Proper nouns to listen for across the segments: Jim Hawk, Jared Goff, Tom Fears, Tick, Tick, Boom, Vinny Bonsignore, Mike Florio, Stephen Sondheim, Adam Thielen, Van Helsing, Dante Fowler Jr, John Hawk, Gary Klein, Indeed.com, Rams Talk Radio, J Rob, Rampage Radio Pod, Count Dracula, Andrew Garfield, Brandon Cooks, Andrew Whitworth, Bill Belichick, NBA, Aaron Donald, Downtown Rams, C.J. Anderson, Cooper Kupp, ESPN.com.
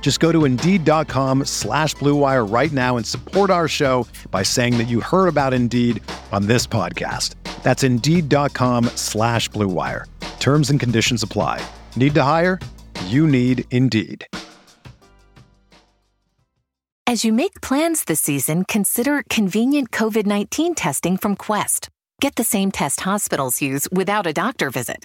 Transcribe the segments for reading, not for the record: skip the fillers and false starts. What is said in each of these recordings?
Just go to Indeed.com/Blue Wire right now and support our show by saying that you heard about Indeed on this podcast. That's Indeed.com/Blue Wire. Terms and conditions apply. Need to hire? You need Indeed. As you make plans this season, consider convenient COVID-19 testing from Quest. Get the same test hospitals use without a doctor visit.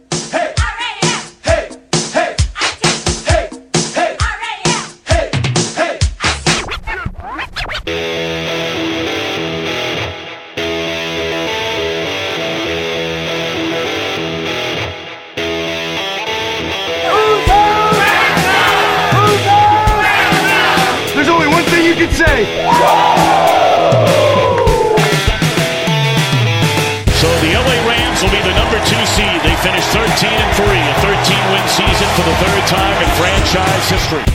Say. So the LA Rams will be the number 2 seed. They finished 13-3, a 13-win season for the third time in franchise history.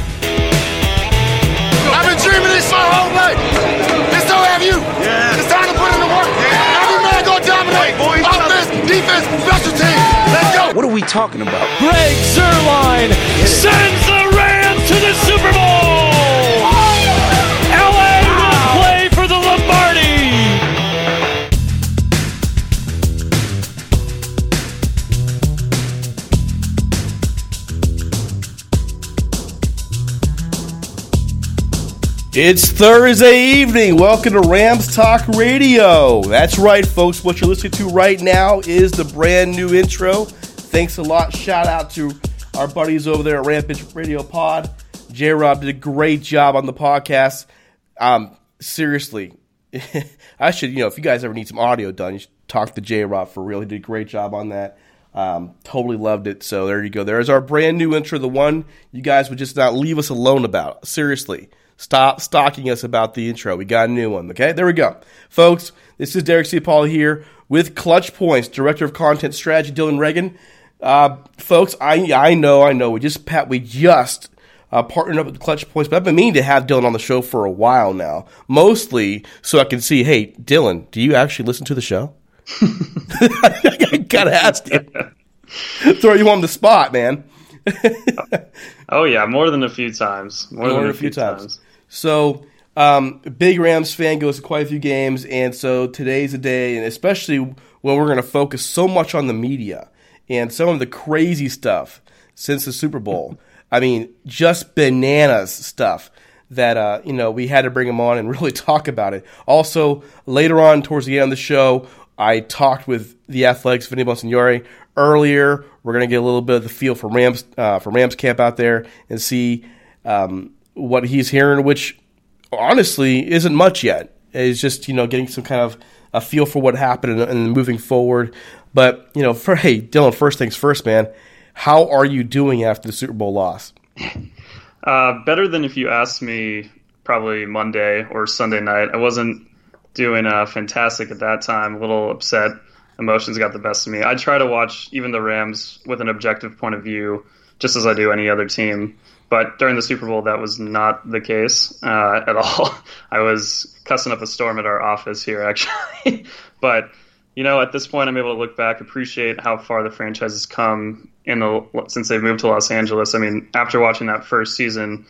I've been dreaming this my whole life. Just don't have you. Yeah. It's time to put in the work. Yeah. Every man gonna dominate. Boys. Offense, defense, special teams. Let's go. What are we talking about? Greg Zuerlein sends the Rams to the Super Bowl. It's Thursday evening. Welcome to Rams Talk Radio. That's right, folks. What you're listening to right now is the brand new intro. Thanks a lot. Shout out to our buddies over there at Rampage Radio Pod. J Rob did a great job on the podcast. Seriously, I should, if you guys ever need some audio done, you should talk to J Rob for real. He did a great job on that. Totally loved it. So there you go. There's our brand new intro, the one you guys would just not leave us alone about. Seriously. Stop stalking us about the intro. We got a new one, okay? There we go. Folks, this is Derek C. Paul here with Clutch Points, Director of Content Strategy, Dylan Reagan. Folks, I know. We just partnered up with Clutch Points, but I've been meaning to have Dylan on the show for a while now, mostly so I can see, hey, Dylan, do you actually listen to the show? I gotta ask you. Throw you on the spot, man. Oh, yeah, more than a few times. More than a few times. So, big Rams fan goes to quite a few games, and so today's a day, and especially when we're going to focus so much on the media and some of the crazy stuff since the Super Bowl. I mean, just bananas stuff that, we had to bring him on and really talk about it. Also, later on towards the end of the show, I talked with the Athletics, Vinny Bonsignore. Earlier, we're going to get a little bit of the feel for Rams camp out there and see what he's hearing, which honestly isn't much yet. It's just, getting some kind of a feel for what happened and moving forward. But, hey, Dylan, first things first, man, how are you doing after the Super Bowl loss? Better than if you asked me probably Monday or Sunday night. I wasn't doing fantastic at that time, a little upset. Emotions got the best of me. I try to watch even the Rams with an objective point of view, just as I do any other team. But during the Super Bowl, that was not the case at all. I was cussing up a storm at our office here, actually. But, at this point, I'm able to look back, appreciate how far the franchise has come since they've moved to Los Angeles. I mean, after watching that first season,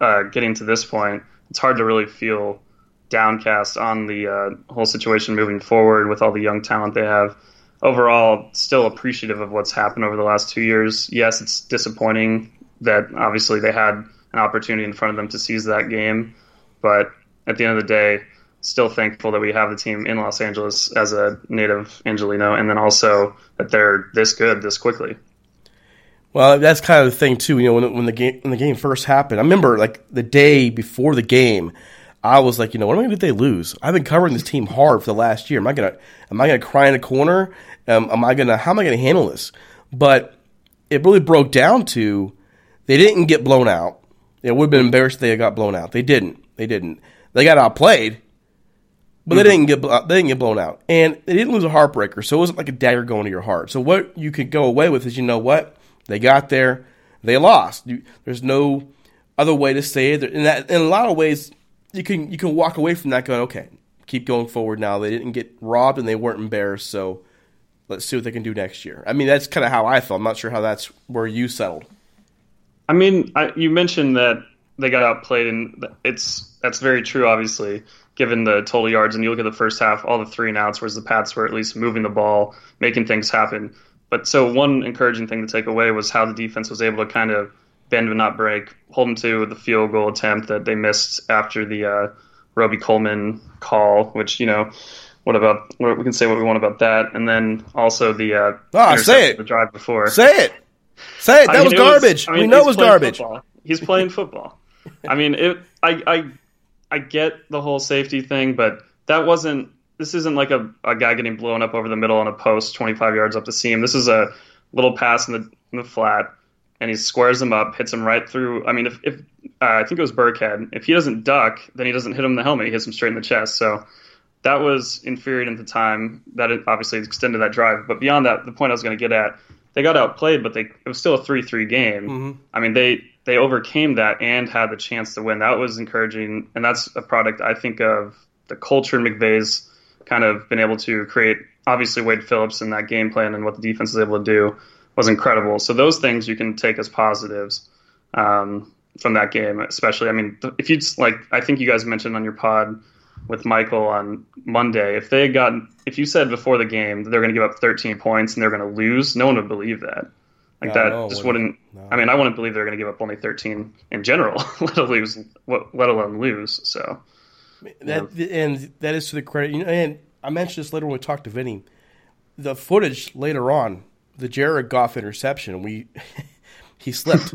getting to this point, it's hard to really feel downcast on the whole situation moving forward with all the young talent they have. Overall, still appreciative of what's happened over the last 2 years. Yes, it's disappointing that obviously they had an opportunity in front of them to seize that game, but at the end of the day, still thankful that we have the team in Los Angeles as a native Angeleno, and then also that they're this good this quickly. Well, that's kind of the thing too. You know, when the game first happened, I remember like the day before the game, I was like, you know, what am I going to do if they lose? I've been covering this team hard for the last year. Am I going to cry in a corner? How am I going to handle this? But it really broke down to they didn't get blown out. It would have been embarrassing if they got blown out. They didn't. They got outplayed, but they didn't get blown out, and they didn't lose a heartbreaker. So it wasn't like a dagger going to your heart. So what you could go away with is, you know what, they got there, they lost. There's no other way to say it. In a lot of ways, you can walk away from that going, okay, keep going forward now. They didn't get robbed and they weren't embarrassed, so let's see what they can do next year. I mean, that's kind of how I felt. I'm not sure how that's where you settled. I mean, you mentioned that they got outplayed, and that's very true, obviously, given the total yards. And you look at the first half, all the 3-and-outs, whereas the Pats were at least moving the ball, making things happen. But so one encouraging thing to take away was how the defense was able to kind of bend but not break, hold them to the field goal attempt that they missed after the Roby Coleman call, which, you know, we can say what we want about that. And then also the the drive before. Say it. That was garbage. We know it was garbage. He's playing football. I mean, I get the whole safety thing, but this isn't like a guy getting blown up over the middle on a post 25 yards up the seam. This is a little pass in the flat, and he squares him up, hits him right through. I mean, if I think it was Burkhead, if he doesn't duck, then he doesn't hit him in the helmet. He hits him straight in the chest. So that was infuriating at the time. That obviously extended that drive. But beyond that, the point I was going to get at, they got outplayed, but it was still a 3-3 game. Mm-hmm. I mean, they overcame that and had the chance to win. That was encouraging, and that's a product, I think, of the culture McVay's kind of been able to create. Obviously, Wade Phillips and that game plan and what the defense was able to do was incredible. So those things you can take as positives from that game, especially. I mean, if you like, I think you guys mentioned on your pod with Michael on Monday, if you said before the game that they're going to give up 13 points and they're going to lose, no one would believe that. I mean, I wouldn't believe they're going to give up only 13 in general, let alone lose. So and that is to the credit. You know, and I mentioned this later when we talked to Vinny. The footage later on, the Jared Goff interception, he slipped,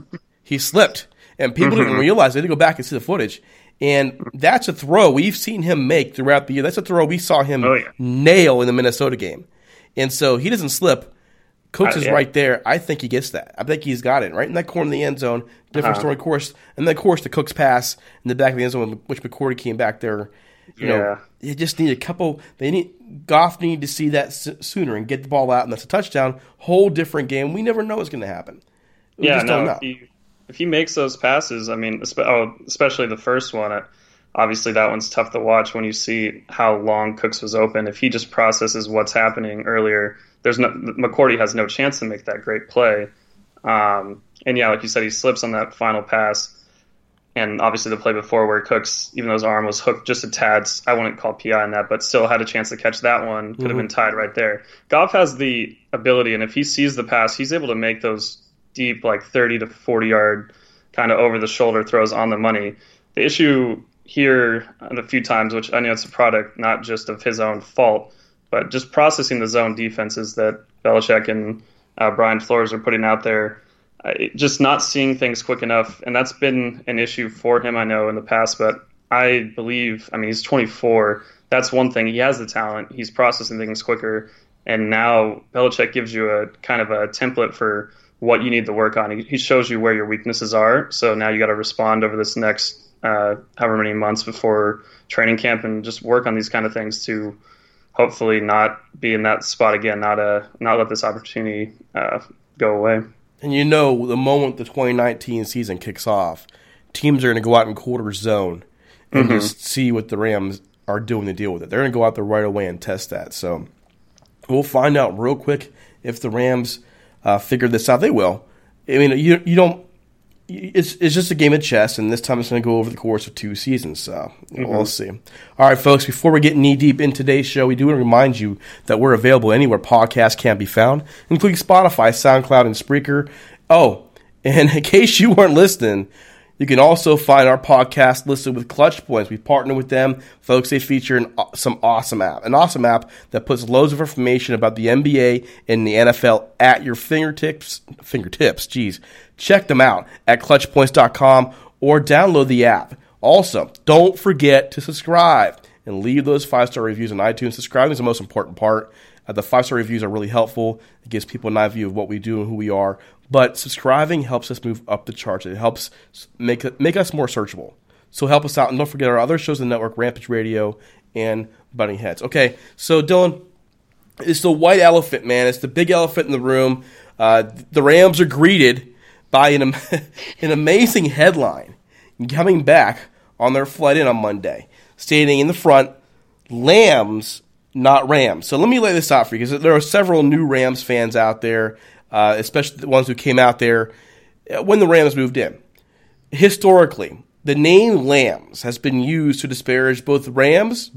and people didn't realize. They had to go back and see the footage. And that's a throw we've seen him make throughout the year. That's a throw we saw him nail in the Minnesota game. And so he doesn't slip. Cooks is right there. I think he gets that. I think he's got it right in that corner of the end zone. Different story, of course. And then, of course, the Cooks pass in the back of the end zone, which McCourty came back there. You know, you just need a couple. Goff needed to see that sooner and get the ball out, and that's a touchdown. Whole different game. We never know what's going to happen. We just don't know. If he makes those passes, I mean, especially the first one, obviously that one's tough to watch when you see how long Cooks was open. If he just processes what's happening earlier, McCourty has no chance to make that great play. Like you said, he slips on that final pass. And obviously the play before where Cooks, even though his arm was hooked just a tad, I wouldn't call PI on that, but still had a chance to catch that one. Could have been tied right there. Goff has the ability, and if he sees the pass, he's able to make those deep, like 30 to 40 yard kind of over the shoulder throws on the money. The issue here a few times, which I know it's a product not just of his own fault, but just processing the zone defenses that Belichick and Brian Flores are putting out there, just not seeing things quick enough. And that's been an issue for him, I know, in the past, but I believe, I mean, he's 24. That's one thing. He has the talent. He's processing things quicker. And now Belichick gives you a kind of a template for what you need to work on. He shows you where your weaknesses are. So now you got to respond over this next however many months before training camp and just work on these kind of things to hopefully not be in that spot again, not let this opportunity go away. And you know, the moment the 2019 season kicks off, teams are going to go out in quarter zone and just see what the Rams are doing to deal with it. They're going to go out there right away and test that. So we'll find out real quick if the Rams figure this out. They will. I mean, you don't it's just a game of chess, and this time it's going to go over the course of two seasons, so we'll see. All right, folks, before we get knee-deep in today's show, we do want to remind you that we're available anywhere podcasts can be found, including Spotify, SoundCloud, and Spreaker. Oh, and in case you weren't listening, you can also find our podcast listed with Clutch Points. We partner with them. Folks, they feature an awesome app that puts loads of information about the NBA and the NFL at your fingertips, geez. Check them out at clutchpoints.com or download the app. Also, don't forget to subscribe and leave those 5-star reviews on iTunes. Subscribing is the most important part. The 5-star reviews are really helpful. It gives people an eye view of what we do and who we are. But subscribing helps us move up the charts. It helps make us more searchable. So help us out. And don't forget our other shows in the network, Rampage Radio and Butting Heads. Okay, so Dylan, it's the white elephant, man. It's the big elephant in the room. The Rams are greeted by an amazing headline coming back on their flight in on Monday, stating in the front, Lambs, not Rams. So let me lay this out for you, because there are several new Rams fans out there, especially the ones who came out there when the Rams moved in. Historically, the name Lambs has been used to disparage both the Rams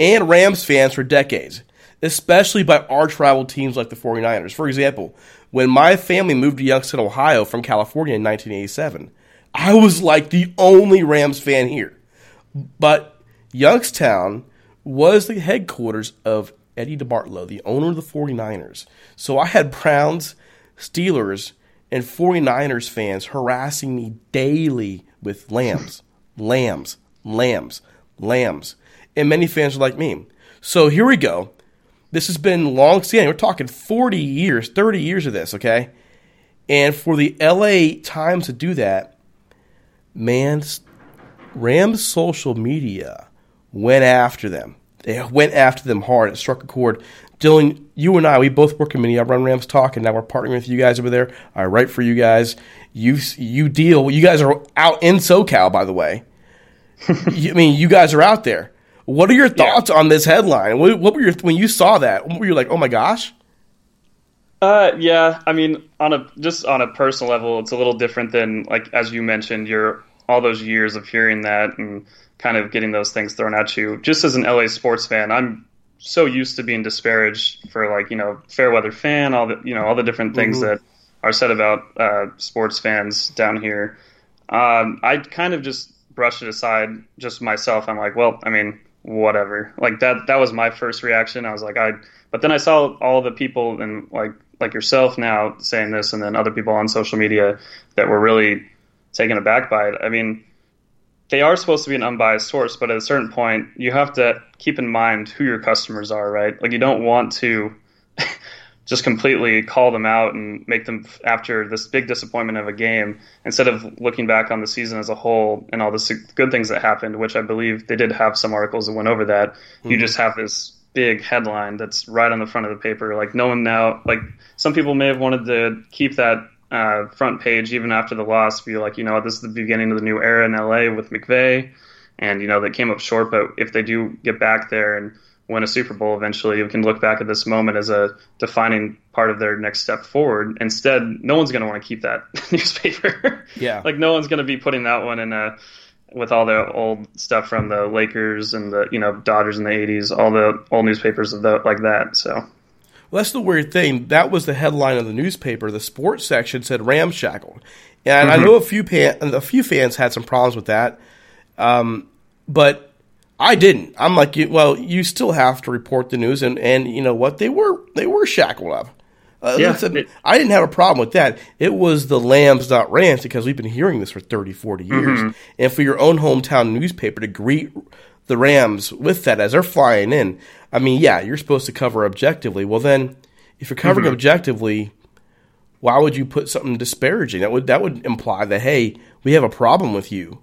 and Rams fans for decades, especially by our tribal teams like the 49ers. For example, when my family moved to Youngstown, Ohio from California in 1987, I was like the only Rams fan here. But Youngstown was the headquarters of Eddie DeBartolo, the owner of the 49ers. So I had Browns, Steelers, and 49ers fans harassing me daily with Lambs. And many fans are like me. So here we go. This has been long-standing. We're talking 40 years, 30 years of this, okay? And for the LA Times to do that, man, Rams social media went after them. They went after them hard. It struck a chord. Dylan, you and I, we both work in media. I run Rams Talk, and now we're partnering with you guys over there. I write for you guys. You deal. You guys are out in SoCal, by the way. I mean, you guys are out there. What are your thoughts on this headline? What were your when you saw that? What were you like? Oh my gosh. I mean, on a personal level, it's a little different than, like, as you mentioned, your all those years of hearing that and kind of getting those things thrown at you. Just as an LA sports fan, I'm so used to being disparaged for, like, you know, fair weather fan, all the different things that are said about sports fans down here. I kind of just brushed it aside just myself. I'm like, well, I mean, whatever. Like that was my first reaction. I was like, but then I saw all the people and like yourself now saying this, and then other people on social media that were really taken aback by it. I mean, they are supposed to be an unbiased source, but at a certain point, you have to keep in mind who your customers are, right? Like, you don't want to just completely call them out and make them, after this big disappointment of a game, instead of looking back on the season as a whole and all the good things that happened, which I believe they did have some articles that went over that. Mm-hmm. You just have this big headline that's right on the front of the paper. Like, no one now, like, some people may have wanted to keep that front page even after the loss, be like, you know, this is the beginning of the new era in LA with McVay, and, you know, they came up short, but if they do get back there and win a Super Bowl eventually, we can look back at this moment as a defining part of their next step forward. Instead, no one's going to want to keep that newspaper. Yeah. Like, no one's going to be putting that one in with all the old stuff from the Lakers and the, you know, Dodgers in the 80s, all the old newspapers of the, like that, so... Well, that's the weird thing. That was the headline of the newspaper. The sports section said ramshackled. And I know a few fans had some problems with that, but I didn't. I'm like, well, you still have to report the news, and you know what? They were shackled up. I didn't have a problem with that. It was the Lambs, not Rams, because we've been hearing this for 30, 40 years. Mm-hmm. And for your own hometown newspaper to greet the Rams with that as they're flying in, I mean, yeah, you're supposed to cover objectively. Well, then, if you're covering objectively, why would you put something disparaging? That would imply that, hey, we have a problem with you.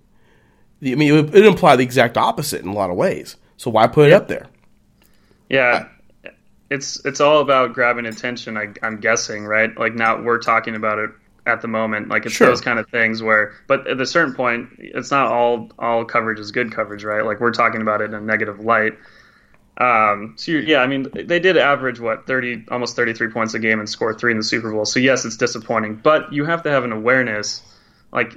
I mean, it would imply the exact opposite in a lot of ways. So why put it up there? Yeah, it's all about grabbing attention, I'm guessing, right? Like, now we're talking about it at the moment. Like, it's those kind of things where, but at a certain point, it's not all coverage is good coverage, right? Like, we're talking about it in a negative light. I mean, they did average, what, 30, almost 33 points a game and score 3 in the Super Bowl. So yes, it's disappointing, but you have to have an awareness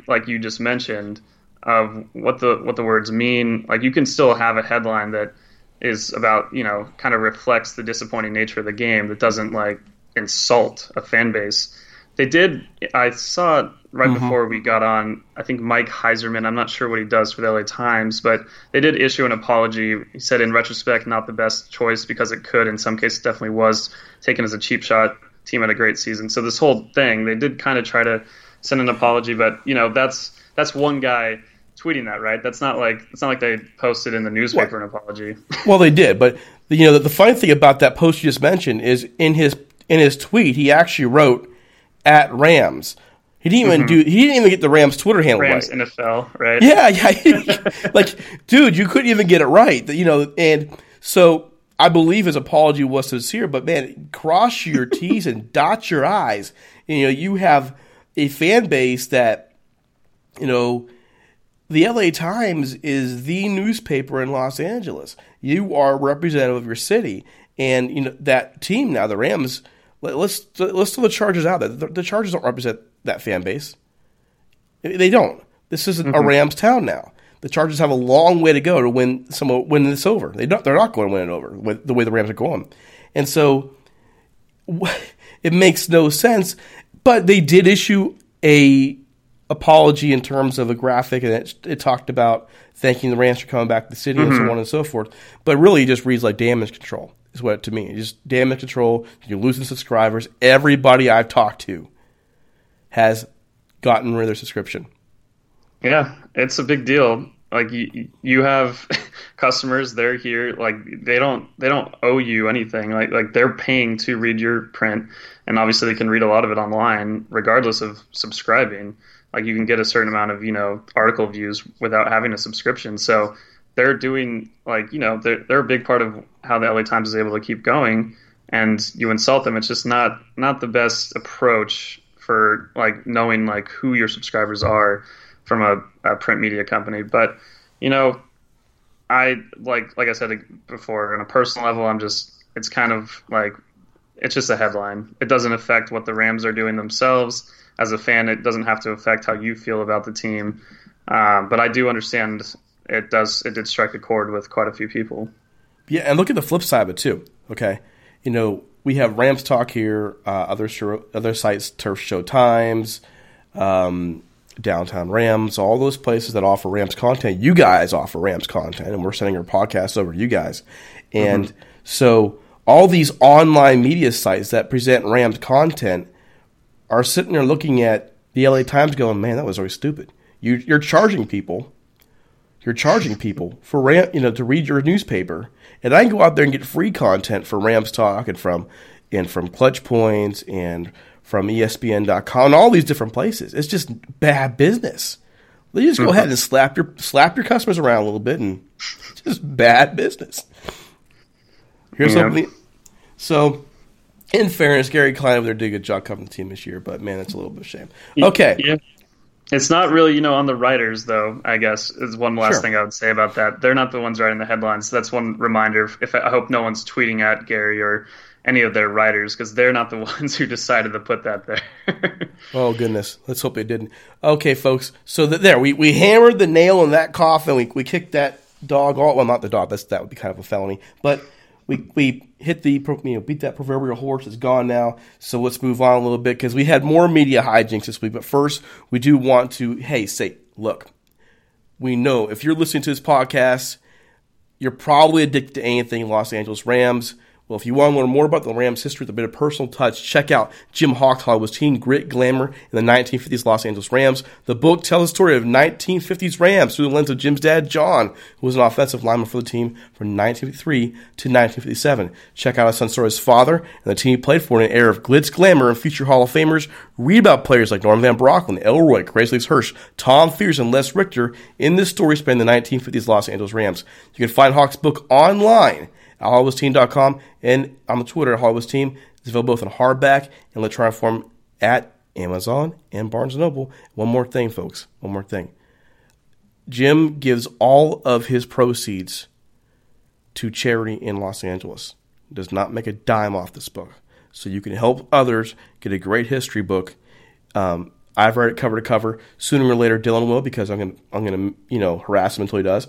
like you just mentioned, of what the words mean. Like, you can still have a headline that is about, you know, kind of reflects the disappointing nature of the game that doesn't like insult a fan base. They did. I saw it right before we got on. I think Mike Heiserman, I'm not sure what he does for the LA Times, but they did issue an apology. He said, in retrospect, not the best choice because it could, in some cases, definitely was taken as a cheap shot. Team had a great season. So this whole thing, they did kind of try to send an apology, but you know, that's one guy tweeting that, right? It's not like they posted in the newspaper an apology. Well, they did, but you know, the funny thing about that post you just mentioned is in his tweet, he actually wrote at Rams. He didn't even he didn't even get the Rams Twitter handle Rams right. NFL, right? Yeah. Like, dude, you couldn't even get it right. You know, and so I believe his apology was sincere, but man, cross your T's and dot your I's. You know, you have a fan base that, you know, the LA Times is the newspaper in Los Angeles. You are representative of your city, and you know that team now, the Rams. Let's throw the Chargers out there. The Chargers don't represent that fan base. They don't. This isn't a Rams town now. The Chargers have a long way to go to win this over. They're not going to win it over with the way the Rams are going, and so it makes no sense. But they did issue a apology in terms of a graphic, and it talked about thanking the Rams for coming back to the city and so on and so forth. But really, it just reads like damage control. Is what to me. It's just damage control. You're losing subscribers. Everybody I've talked to has gotten rid of their subscription. Yeah, it's a big deal. Like, you have customers. They're here. Like, they don't owe you anything. Like they're paying to read your print, and obviously they can read a lot of it online, regardless of subscribing. Like, you can get a certain amount of, you know, article views without having a subscription. So they're doing, like, you know, they're a big part of how the LA Times is able to keep going, and you insult them. It's just not the best approach for, like, knowing, like, who your subscribers are from a print media company. But, you know, I, like I said before, on a personal level, it's kind of like, it's just a headline. It doesn't affect what the Rams are doing themselves. As a fan, it doesn't have to affect how you feel about the team. But I do understand it did strike a chord with quite a few people. Yeah, and look at the flip side of it too, okay? You know, we have Rams Talk here, other sites, Turf Show Times, Downtown Rams, all those places that offer Rams content. You guys offer Rams content, and we're sending our podcast over to you guys. And so all these online media sites that present Rams content are sitting there looking at the LA Times going, man, that was always stupid. You're charging people for Ram, you know, to read your newspaper, and I can go out there and get free content from Rams Talk and from Clutch Points and from ESPN.com and all these different places. It's just bad business. They just go ahead and slap your customers around a little bit, and it's just bad business. Here's something. So, in fairness, Gary Klein over there did a good job covering the team this year, but, man, it's a little bit of a shame. Okay. Yeah. It's not really, you know, on the writers, though, I guess, is one last thing I would say about that. They're not the ones writing the headlines. So that's one reminder. I hope no one's tweeting at Gary or any of their writers, because they're not the ones who decided to put that there. Oh, goodness. Let's hope they didn't. Okay, folks. So we hammered the nail in that coffin. We kicked that dog off. Well, not the dog. That would be kind of a felony. But we hit the, you know, beat that proverbial horse. It's gone now, so let's move on a little bit, because we had more media hijinks this week. But first, we do want to, say, look, we know if you're listening to this podcast, you're probably addicted to anything Los Angeles Rams. Well, if you want to learn more about the Rams' history with a bit of personal touch, check out Jim Hawk's Hollywood Teen Grit, Glamour, and the 1950s Los Angeles Rams. The book tells the story of 1950s Rams through the lens of Jim's dad, John, who was an offensive lineman for the team from 1953 to 1957. Check out his son, Sora's father, and the team he played for in an era of glitz, glamour, and future Hall of Famers. Read about players like Norm Van Brocklin, Elroy, Gracelee's Hirsch, Tom Fears, and Les Richter in this story spanning the 1950s Los Angeles Rams. You can find Hawk's book online at HollywoodTeam.com and on the Twitter at HollywoodTeam. It's available both in hardback and electronic form at Amazon and Barnes & Noble. One more thing, folks. One more thing. Jim gives all of his proceeds to charity in Los Angeles. Does not make a dime off this book. So you can help others get a great history book I've read it cover to cover. Sooner or later, Dylan will, because I'm gonna harass him until he does.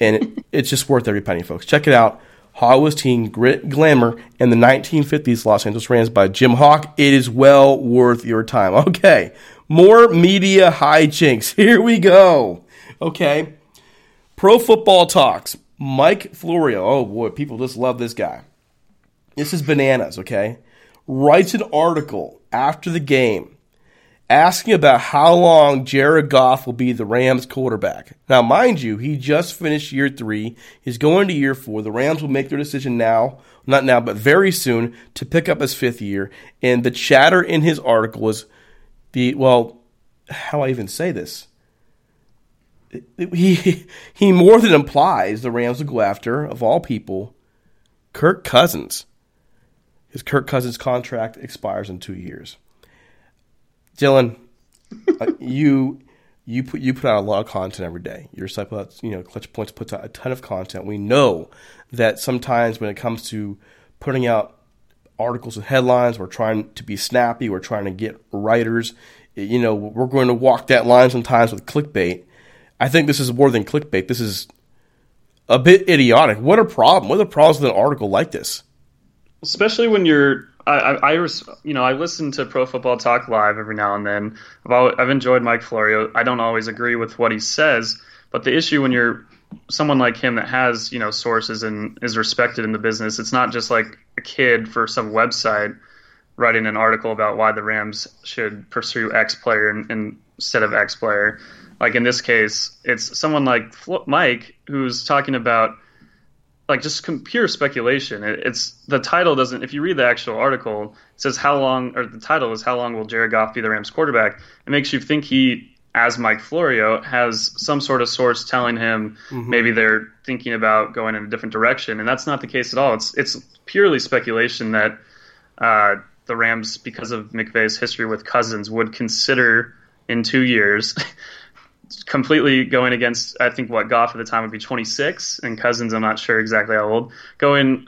And it's just worth every penny, folks. Check it out. Hollywood's Team, Grit, Glamour, and the 1950s Los Angeles Rams by Jim Hawk. It is well worth your time. Okay, more media hijinks. Here we go. Okay, Pro Football Talks. Mike Florio. Oh, boy, people just love this guy. This is bananas, okay? Writes an article after the game asking about how long Jared Goff will be the Rams quarterback. Now, mind you, he just finished year 3. He's going to year 4. The Rams will make their decision now, not now, but very soon, to pick up his 5th year. And the chatter in his article is how do I even say this? He more than implies the Rams will go after, of all people, Kirk Cousins. His Kirk Cousins contract expires in 2 years. Dylan, you put out a lot of content every day. Your site, Clutch Points puts out a ton of content. We know that sometimes when it comes to putting out articles and headlines, we're trying to be snappy. We're trying to get writers. We're going to walk that line sometimes with clickbait. I think this is more than clickbait. This is a bit idiotic. What a problem! What are the problems with an article like this? Especially when you're. I listen to Pro Football Talk Live every now and then. I've enjoyed Mike Florio. I don't always agree with what he says, but the issue when you're someone like him that has sources and is respected in the business, it's not just like a kid for some website writing an article about why the Rams should pursue X player instead of X player. Like in this case, it's someone like Mike who's talking about just pure speculation. The title doesn't. If you read the actual article, it says the title is how long will Jared Goff be the Rams quarterback? It makes you think he, as Mike Florio, has some sort of source telling him maybe they're thinking about going in a different direction, and that's not the case at all. It's purely speculation that the Rams, because of McVay's history with Cousins, would consider in 2 years. Completely going against, I think, what Goff at the time would be 26, and Cousins, I'm not sure exactly how old,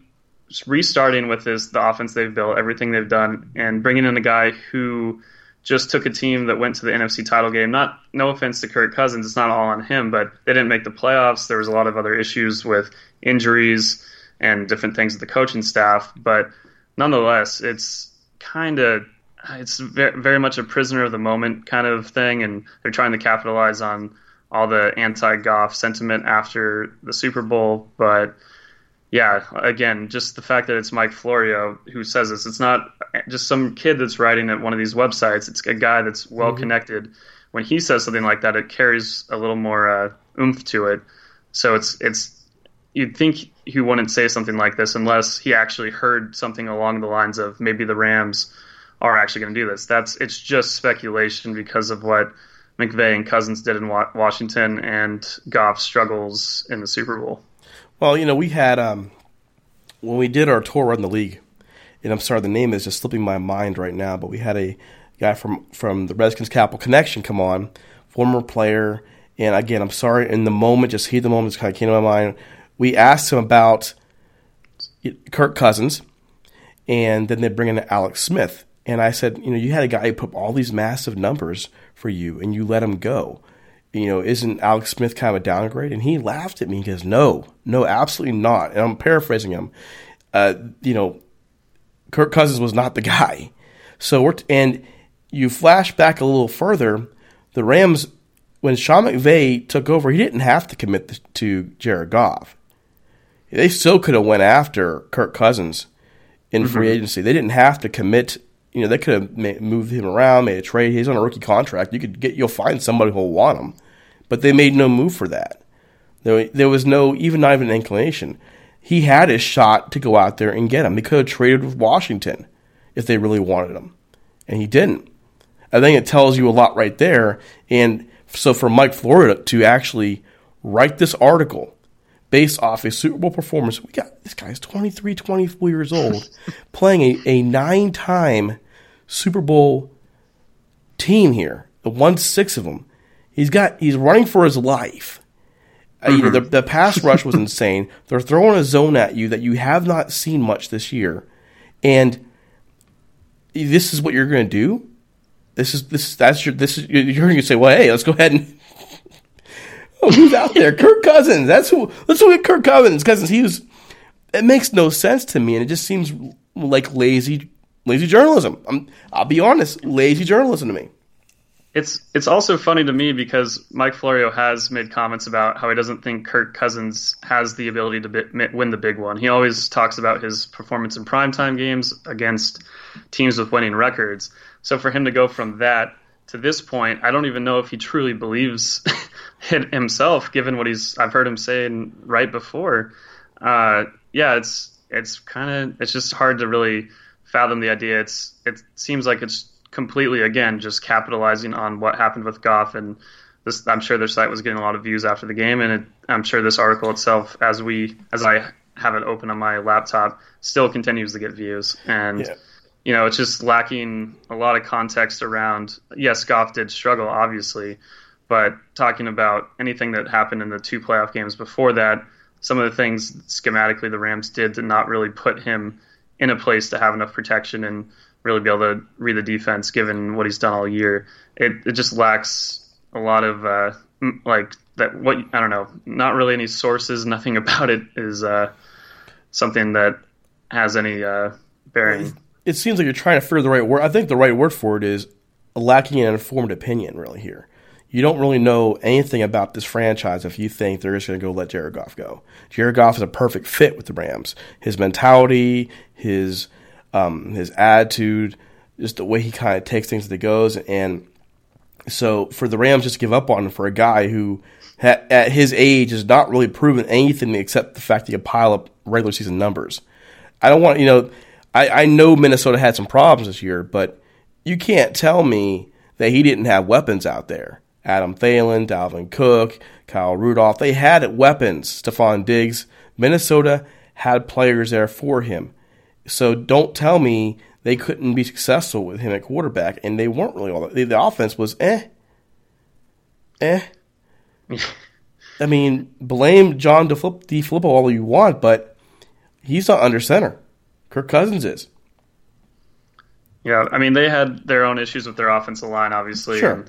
restarting with the offense they've built, everything they've done, and bringing in a guy who just took a team that went to the NFC title game. No offense to Kirk Cousins, it's not all on him, but they didn't make the playoffs. There was a lot of other issues with injuries and different things with the coaching staff, but nonetheless, it's very, very much a prisoner of the moment kind of thing, and they're trying to capitalize on all the anti-Goff sentiment after the Super Bowl. But, yeah, again, just the fact that it's Mike Florio who says this. It's not just some kid that's writing at one of these websites. It's a guy that's well-connected. When he says something like that, it carries a little more oomph to it. So you'd think he wouldn't say something like this unless he actually heard something along the lines of maybe the Rams – are actually going to do this. It's just speculation because of what McVay and Cousins did in Washington and Goff's struggles in the Super Bowl. Well, we had when we did our tour around the league, and I'm sorry, the name is just slipping my mind right now, but we had a guy from the Redskins Capital Connection come on, former player, and again, I'm sorry, in the moment, just kind of came to my mind. We asked him about Kirk Cousins, and then they bring in Alex Smith. And I said, you had a guy who put up all these massive numbers for you, and you let him go. Isn't Alex Smith kind of a downgrade? And he laughed at me and goes, no, absolutely not. And I'm paraphrasing him. Kirk Cousins was not the guy. And you flash back a little further, the Rams, when Sean McVay took over, he didn't have to commit to Jared Goff. They still could have went after Kirk Cousins in free agency. They didn't have to commit. They could have moved him around, made a trade. He's on a rookie contract. You'll find somebody who'll want him, but they made no move for that. There was not even an inclination. He had his shot to go out there and get him. They could have traded with Washington if they really wanted him, and he didn't. I think it tells you a lot right there. And so for Mike Florio to actually write this article based off a Super Bowl performance, we got this guy's 23, 24 years old, playing a 9-time Super Bowl team here, won 6 of them. He's running for his life. The pass rush was insane. They're throwing a zone at you that you have not seen much this year, and this is what you're going to do. This is you're going to say, well, hey, let's go ahead and who's out there? Kirk Cousins. Let's look at Kirk Cousins. It makes no sense to me, and it just seems like lazy journalism. I'll be honest, lazy journalism to me. It's also funny to me because Mike Florio has made comments about how he doesn't think Kirk Cousins has the ability to win the big one. He always talks about his performance in primetime games against teams with winning records. So for him to go from that to this point, I don't even know if he truly believes it himself, given what I've heard him say right before. It's just hard to really fathom the idea. It seems like it's completely, again, just capitalizing on what happened with Goff, and this, I'm sure their site was getting a lot of views after the game, and I'm sure this article itself, as I have it open on my laptop, still continues to get views, and you know, it's just lacking a lot of context around. Yes, Goff did struggle, obviously, but talking about anything that happened in the two playoff games before that, some of the things schematically the Rams did to not really put him in a place to have enough protection and really be able to read the defense, given what he's done all year. It just lacks a lot of I don't know, not really any sources. Nothing about it is something that has any bearing. It seems like you're trying to figure the right word. I think the right word for it is lacking an informed opinion, really, here. You don't really know anything about this franchise if you think they're just going to go let Jared Goff go. Jared Goff is a perfect fit with the Rams. His mentality, his attitude, just the way he kind of takes things as it goes. And so for the Rams just to give up on him for a guy who at his age has not really proven anything except the fact that you pile up regular season numbers. I don't want, I know Minnesota had some problems this year, but you can't tell me that he didn't have weapons out there. Adam Thielen, Dalvin Cook, Kyle Rudolph, they had weapons. Stephon Diggs. Minnesota had players there for him. So don't tell me they couldn't be successful with him at quarterback, and they weren't really all that. The offense was eh. I mean, blame John DeFilippo all you want, but he's not under center. Kirk Cousins is. Yeah, I mean, they had their own issues with their offensive line, obviously, sure,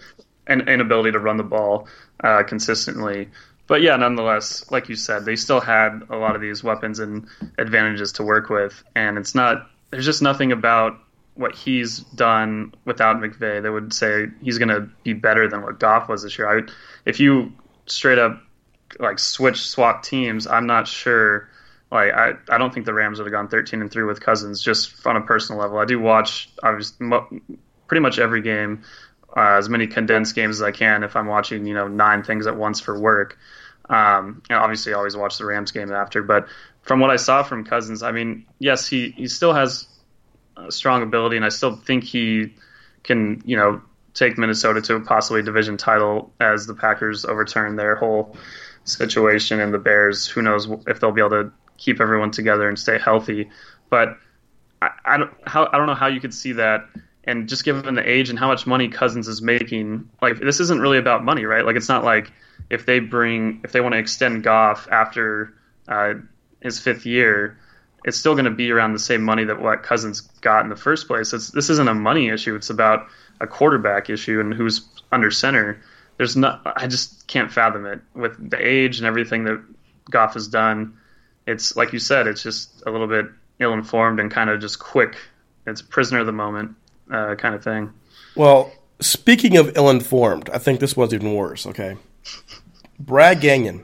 and inability to run the ball consistently. But yeah, nonetheless, like you said, they still had a lot of these weapons and advantages to work with, and there's just nothing about what he's done without McVay that would say he's going to be better than what Goff was this year. If you straight up swap teams, I'm not sure. I don't think the Rams would have gone 13-3 with Cousins just on a personal level. I do watch pretty much every game, as many condensed games as I can if I'm watching, 9 things at once for work. And obviously I always watch the Rams game after. But from what I saw from Cousins, I mean, yes, he still has a strong ability, and I still think he can, take Minnesota to a possibly division title as the Packers overturn their whole situation, and the Bears, who knows if they'll be able to keep everyone together and stay healthy. But I don't know how you could see that. And just given the age and how much money Cousins is making, this isn't really about money, right? It's not like if they want to extend Goff after his 5th year, it's still going to be around the same money that what Cousins got in the first place. This isn't a money issue. It's about a quarterback issue and who's under center. I just can't fathom it with the age and everything that Goff has done. It's like you said, it's just a little bit ill-informed and kind of just quick. It's prisoner of the moment kind of thing. Well, speaking of ill-informed, I think this one's even worse, okay? Brad Gagnon.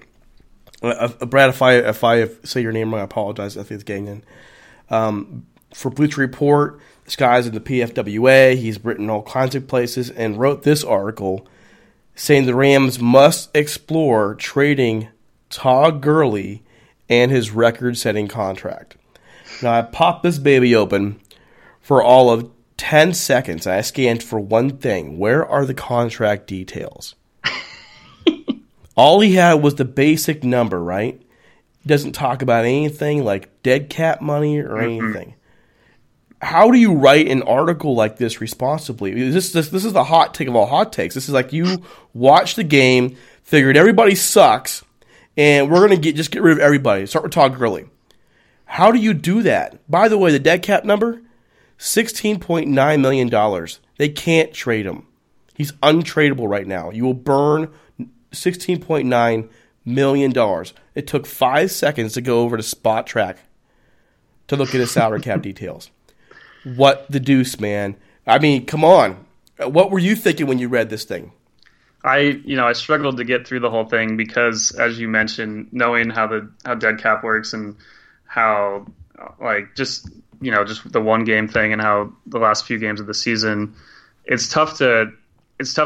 Brad, if I say your name wrong, I apologize. I think it's Gagnon. For Bleacher Report, this guy's in the PFWA. He's written all kinds of places and wrote this article saying the Rams must explore trading Todd Gurley and his record-setting contract. Now, I popped this baby open for all of 10 seconds, and I scanned for one thing. Where are the contract details? All he had was the basic number, right? Doesn't talk about anything like dead cap money or anything. How do you write an article like this responsibly? This is the hot take of all hot takes. This is like you watch the game, figured everybody sucks, and we're going to get rid of everybody. Start with Todd Gurley. How do you do that? By the way, the dead cap number, $16.9 million. They can't trade him. He's untradeable right now. You will burn $16.9 million. It took 5 seconds to go over to Spotrac to look at his salary cap details. What the deuce, man? I mean, come on. What were you thinking when you read this thing? I struggled to get through the whole thing because, as you mentioned, knowing how dead cap works and how just the one game thing and how the last few games of the season, it's tough to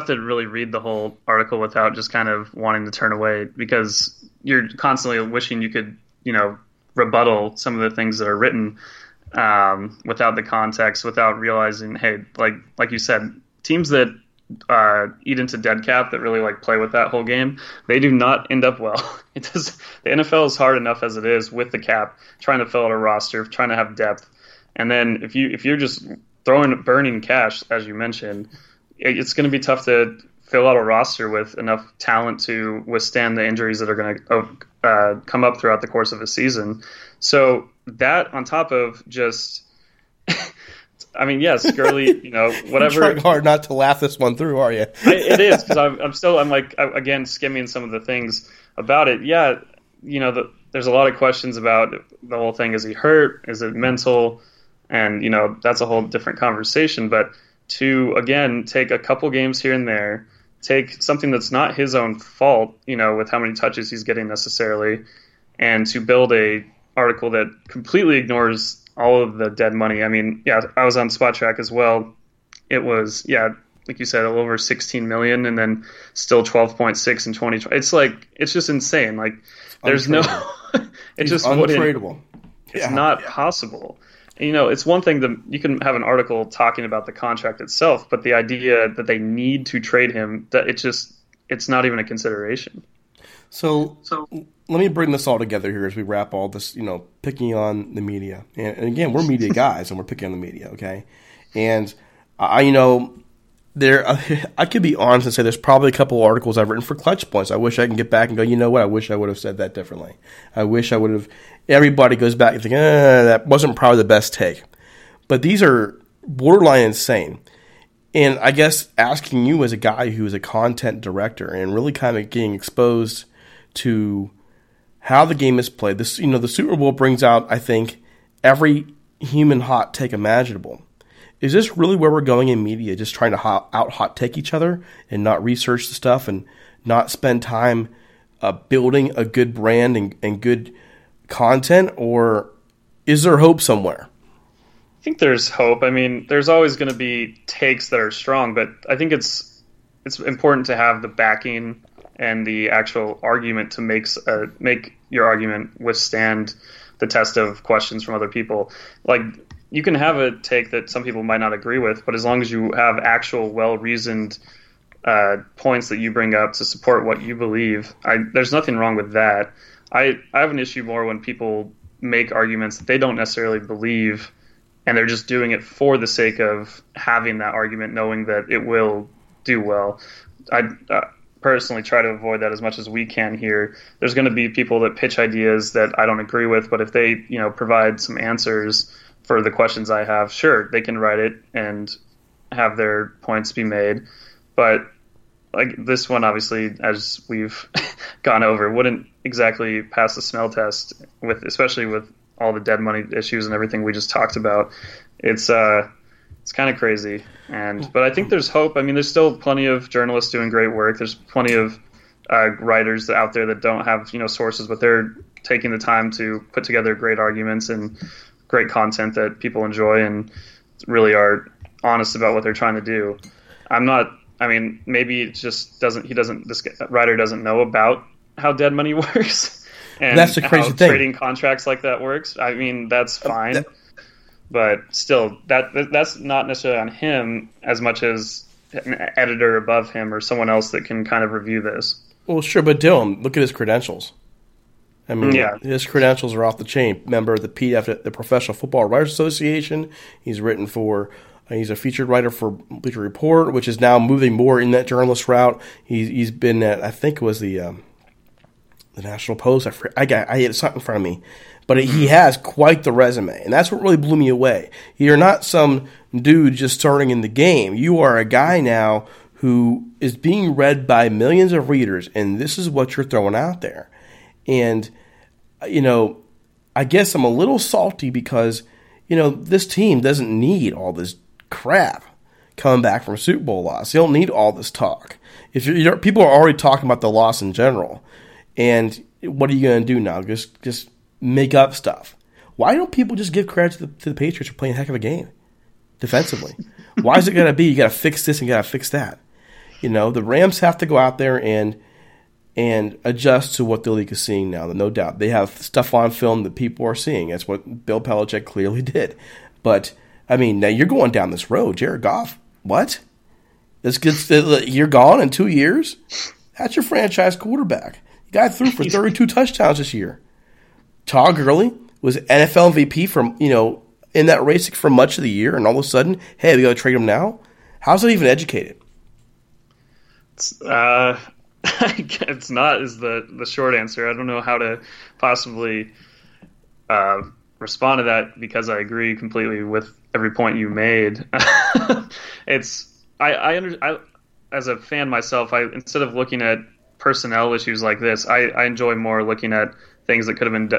really read the whole article without just kind of wanting to turn away, because you're constantly wishing you could rebuttal some of the things that are written without the context, without realizing, hey, like you said, teams that eat into dead cap, that really play with that whole game, they do not end up well. The NFL is hard enough as it is with the cap, trying to fill out a roster, trying to have depth, and then if you're just burning cash, as you mentioned, it's going to be tough to fill out a roster with enough talent to withstand the injuries that are going to come up throughout the course of a season. So that, on top of just yes, Gurley, whatever. You're trying hard not to laugh this one through, are you? It is, because I'm skimming some of the things about it. Yeah, there's a lot of questions about the whole thing. Is he hurt? Is it mental? And, that's a whole different conversation. But to, again, take a couple games here and there, take something that's not his own fault, with how many touches he's getting necessarily, and to build a article that completely ignores all of the dead money. I was on Spotrac as well. It was, like you said, a little over 16 million, and then still 12.6 in 2020. It's it's just insane. There's no, it's just untradeable. It's not possible. And, it's one thing that you can have an article talking about the contract itself, but the idea that they need to trade him, that it's not even a consideration. So let me bring this all together here as we wrap all this, picking on the media. And again, we're media guys, and we're picking on the media, okay? And, I could be honest and say there's probably a couple articles I've written for Clutch Points. I wish I can get back and go, you know what, I wish I would have said that differently. I wish I would have – everybody goes back and thinks, that wasn't probably the best take. But these are borderline insane. And I guess asking you as a guy who is a content director and really kind of getting exposed to how the game is played. This, the Super Bowl brings out, I think, every human hot take imaginable. Is this really where we're going in media, just trying to hot take each other and not research the stuff and not spend time building a good brand and good content? Or is there hope somewhere? I think there's hope. There's always going to be takes that are strong, but I think it's important to have the backing and the actual argument to make your argument withstand the test of questions from other people. You can have a take that some people might not agree with, but as long as you have actual well-reasoned points that you bring up to support what you believe, there's nothing wrong with that. I have an issue more when people make arguments that they don't necessarily believe, and they're just doing it for the sake of having that argument, knowing that it will do well. I personally try to avoid that as much as we can here. There's going to be people that pitch ideas that I don't agree with, but if they, provide some answers for the questions I have, sure, they can write it and have their points be made. But this one, obviously, as we've gone over, wouldn't exactly pass the smell test, especially with all the dead money issues and everything we just talked about. It's kind of crazy, but I think there's hope. There's still plenty of journalists doing great work. There's plenty of writers out there that don't have sources, but they're taking the time to put together great arguments and great content that people enjoy and really are honest about what they're trying to do. Maybe it just doesn't. This writer doesn't know about how dead money works and that's the crazy thing. Trading contracts like that works. That's fine. But still, that's not necessarily on him as much as an editor above him or someone else that can kind of review this. Well, sure, but Dylan, look at his credentials. His credentials are off the chain. Member of the PF, the Professional Football Writers Association. He's a featured writer for Bleacher Report, which is now moving more in that journalist route. He's been at, I think it was the National Post. I had something in front of me. But he has quite the resume, and that's what really blew me away. You're not some dude just starting in the game. You are a guy now who is being read by millions of readers, and this is what you're throwing out there. And, you know, I guess I'm a little salty because, you know, this team doesn't need all this crap coming back from Super Bowl loss. You don't need all this talk. If you're people are already talking about the loss in general, and what are you going to do now? Just make up stuff. Why don't people just give credit to the Patriots for playing a heck of a game defensively? Why is it going to be you got to fix this and got to fix that? You know, the Rams have to go out there and adjust to what the league is seeing now. No doubt. They have stuff on film that people are seeing. That's what Bill Belichick clearly did. But, I mean, now you're going down this road. Jared Goff, what? You're gone in 2 years? That's your franchise quarterback. You got through for 32 touchdowns this year. Todd Gurley was NFL MVP from, you know, in that race for much of the year, and all of a sudden, hey, we got to trade him now? How's that even educated? It's not is the short answer. I don't know how to possibly respond to that because I agree completely with every point you made. I as a fan myself, instead of looking at personnel issues like this, I enjoy more looking at things that could have been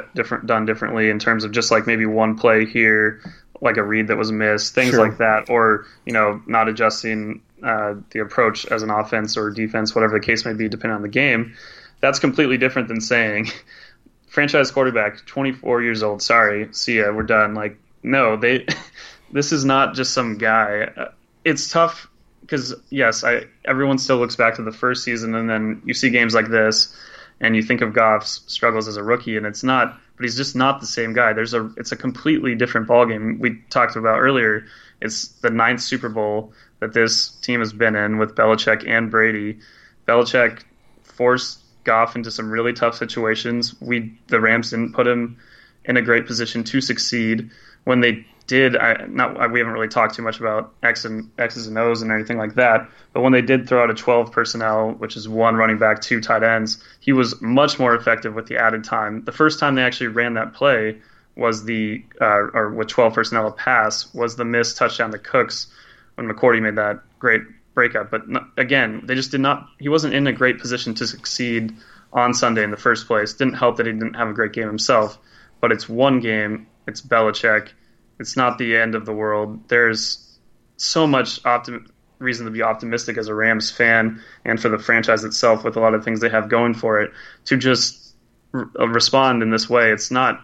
done differently in terms of just like maybe one play here, like a read that was missed, things sure. like that, or, you know, not adjusting the approach as an offense or defense, whatever the case may be, depending on the game. That's completely different than saying franchise quarterback, 24 years old. Sorry. See ya. We're done. Like, no, this is not just some guy. It's tough because yes, everyone still looks back to the first season, and then you see games like this and you think of Goff's struggles as a rookie, and but he's just not the same guy. It's a completely different ballgame. We talked about earlier. It's the 9th Super Bowl that this team has been in with Belichick and Brady. Belichick forced Goff into some really tough situations. The Rams didn't put him in a great position to succeed. When they did, we haven't really talked too much about X's and O's and anything like that, but when they did throw out a 12 personnel, which is one running back, two tight ends, he was much more effective with the added time. The first time they actually ran that play was with 12 personnel, a pass, was the missed touchdown to Cooks when McCourty made that great breakup. But again, they just he wasn't in a great position to succeed on Sunday in the first place. Didn't help that he didn't have a great game himself, but it's one game, it's Belichick. It's not the end of the world. There's so much reason to be optimistic as a Rams fan and for the franchise itself with a lot of things they have going for it to just respond in this way. It's not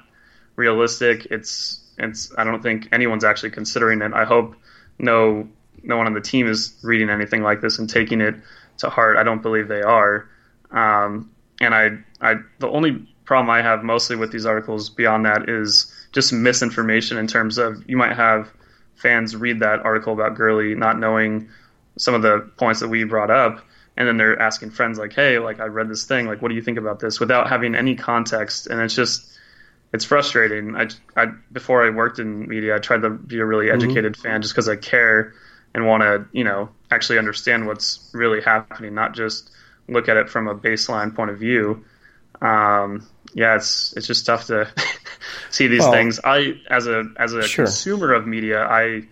realistic. I don't think anyone's actually considering it. I hope no one on the team is reading anything like this and taking it to heart. I don't believe they are. And the only problem I have mostly with these articles beyond that is just misinformation in terms of you might have fans read that article about Gurley not knowing some of the points that we brought up, and then they're asking friends like, hey, like I read this thing, like what do you think about this, without having any context. And it's just it's frustrating. Before I worked in media, I tried to be a really educated fan just because I care and want to, you know, actually understand what's really happening, not just look at it from a baseline point of view. It's just tough to see these things. I, as a sure. consumer of media, I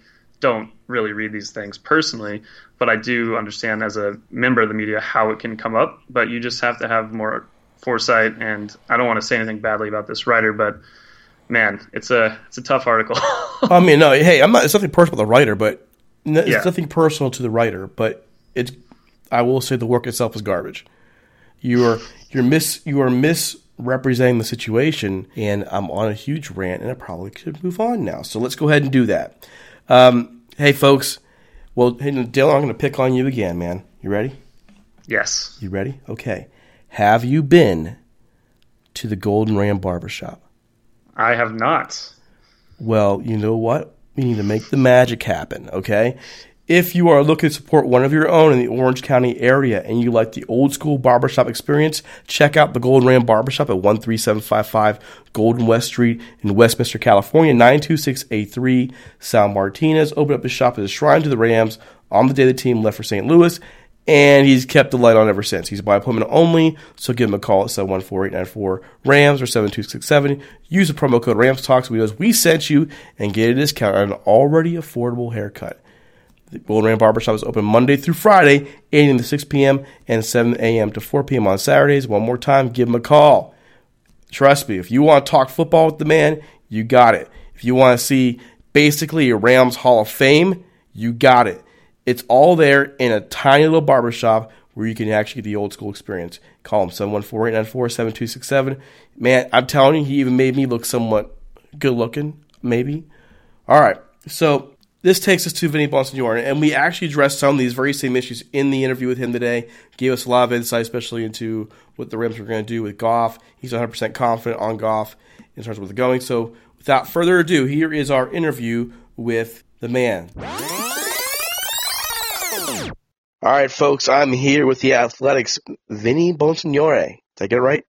don't really read these things personally, but I do understand as a member of the media how it can come up. But you just have to have more foresight, and I don't want to say anything badly about this writer, but man, it's a tough article. I mean, no, hey, it's nothing personal to the writer, but it's nothing personal to the writer, but I will say the work itself is garbage. You are misrepresenting the situation, and I'm on a huge rant, and I probably could move on now. So let's go ahead and do that. Hey, folks. Well, hey, Dylan, I'm going to pick on you again, man. You ready? Yes. You ready? Okay. Have you been to the Golden Ram Barbershop? I have not. Well, you know what? We need to make the magic happen, okay? If you are looking to support one of your own in the Orange County area and you like the old school barbershop experience, check out the Golden Ram Barbershop at 13755 Golden West Street in Westminster, California, 92683. Sal Martinez opened up his shop as a shrine to the Rams on the day the team left for St. Louis. and he's kept the light on ever since. He's by appointment only, so give him a call at 714-894-RAMS or 72667. Use the promo code RAMSTALK so he knows we sent you and get a discount on an already affordable haircut. The Golden Ram Barbershop is open Monday through Friday, 8 a.m. to 6 p.m. and 7 a.m. to 4 p.m. on Saturdays. One more time, give him a call. Trust me, if you want to talk football with the man, you got it. If you want to see basically a Rams Hall of Fame, you got it. It's all there in a tiny little barbershop where you can actually get the old school experience. Call him 714-894-7267. Man, I'm telling you, he even made me look somewhat good looking, maybe. All right, so this takes us to Vinny Bonsignore, and we actually addressed some of these very same issues in the interview with him today. Gave us a lot of insight, especially into what the Rams were going to do with Goff. He's 100% confident on Goff in terms of where they're going. So without further ado, here is our interview with the man. All right, folks, I'm here with the Athletics, Vinny Bonsignore. Did I get it right?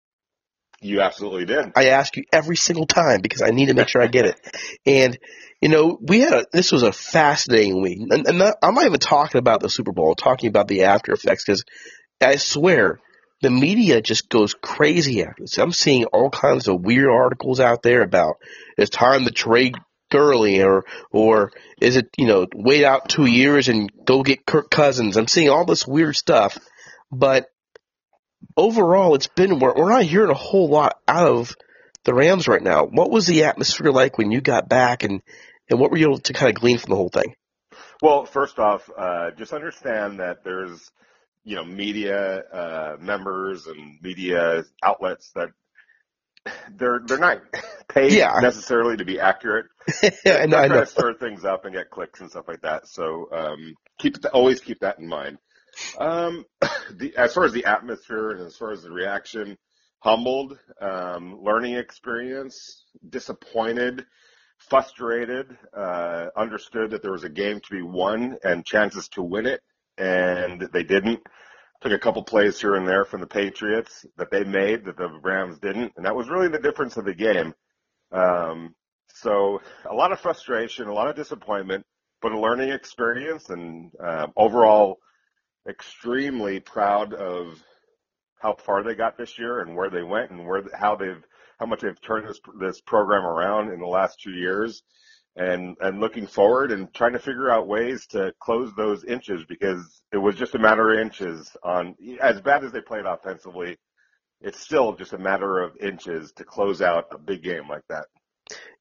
You absolutely did. I ask you every single time because I need to make sure I get it. And you know, we had this was a fascinating week, and I'm not even talking about the Super Bowl. I'm talking about the after effects, because I swear the media just goes crazy after this. I'm seeing all kinds of weird articles out there about it's time to trade Gurley, or is it, you know, wait out 2 years and go get Kirk Cousins. I'm seeing all this weird stuff, but overall, it's been we're not hearing a whole lot out of the Rams right now. What was the atmosphere like when you got back, and what were you able to kind of glean from the whole thing? Well, first off, just understand that there's, you know, media members and media outlets that they're not paid necessarily to be accurate. I know, they're trying to stir things up and get clicks and stuff like that. So always keep that in mind. As far as the atmosphere and as far as the reaction, humbled, learning experience, disappointed, frustrated, understood that there was a game to be won and chances to win it, and they didn't. Took a couple plays here and there from the Patriots that they made that the Rams didn't, and that was really the difference of the game. So a lot of frustration, a lot of disappointment, but a learning experience, and overall extremely proud of how far they got this year and where they went and how much they've turned this program around in the last 2 years, and looking forward and trying to figure out ways to close those inches, because it was just a matter of inches. On as bad as they played offensively, it's still just a matter of inches to close out a big game like that.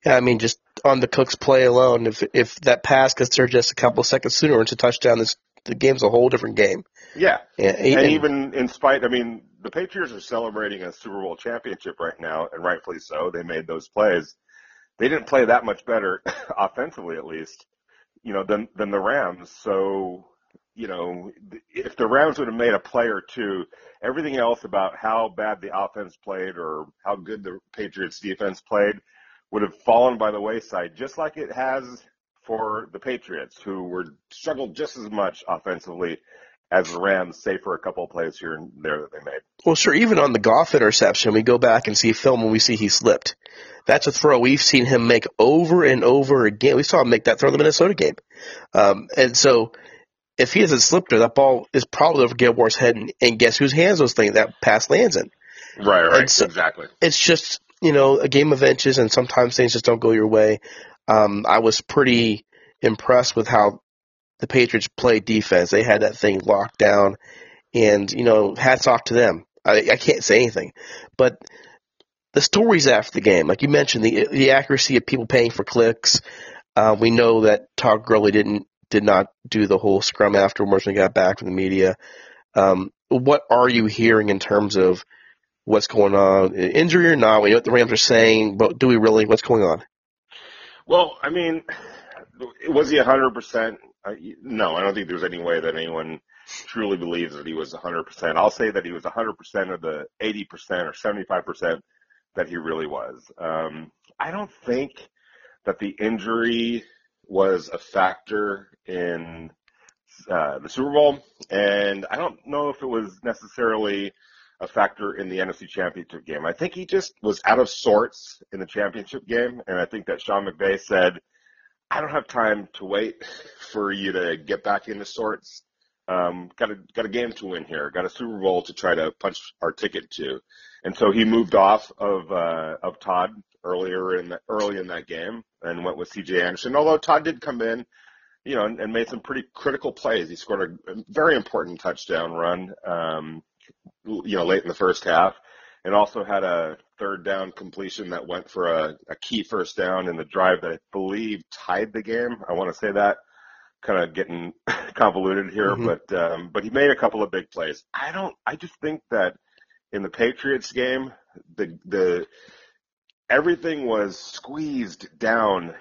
Yeah, I mean, just on the Cooks play alone, if that pass gets there just a couple seconds sooner, it's a touchdown. The game's a whole different game. Yeah, and even in spite, I mean, the Patriots are celebrating a Super Bowl championship right now, and rightfully so. They made those plays. They didn't play that much better, offensively at least, you know, than the Rams. So, you know, if the Rams would have made a play or two, everything else about how bad the offense played or how good the Patriots defense played would have fallen by the wayside, just like it has for the Patriots, who struggled just as much offensively as the Rams, save for a couple of plays here and there that they made. Well, sure, even on the Goff interception, we go back and see film and we see he slipped. That's a throw we've seen him make over and over again. We saw him make that throw in the Minnesota game. And so if he hasn't slipped there, that ball is probably over Gilmore's head, and guess whose hands those things that pass lands in? Right, so exactly. It's just, you know, a game of inches, and sometimes things just don't go your way. I was pretty impressed with how the Patriots played defense. They had that thing locked down, and, you know, hats off to them. I can't say anything. But the stories after the game, like you mentioned, the accuracy of people paying for clicks. We know that Todd Gurley did not do the whole scrum afterwards when he got back from the media. What are you hearing in terms of what's going on? Injury or not? We know what the Rams are saying, but do we really? What's going on? Well, I mean, was he 100%? No, I don't think there's any way that anyone truly believes that he was 100%. I'll say that he was 100% of the 80% or 75% that he really was. I don't think that the injury was a factor in the Super Bowl, and I don't know if it was necessarily a factor in the NFC Championship game. I think he just was out of sorts in the championship game, and I think that Sean McVay said, I don't have time to wait for you to get back into sorts. Got a game to win here, got a Super Bowl to try to punch our ticket to. And so he moved off of Todd early in that game and went with C.J. Anderson, although Todd did come in, you know, and made some pretty critical plays. He scored a very important touchdown run, you know, late in the first half, and also had a third down completion that went for a key first down in the drive that I believe tied the game. I want to say that. Kind of getting convoluted here, mm-hmm. But he made a couple of big plays. I just think that in the Patriots game, the everything was squeezed down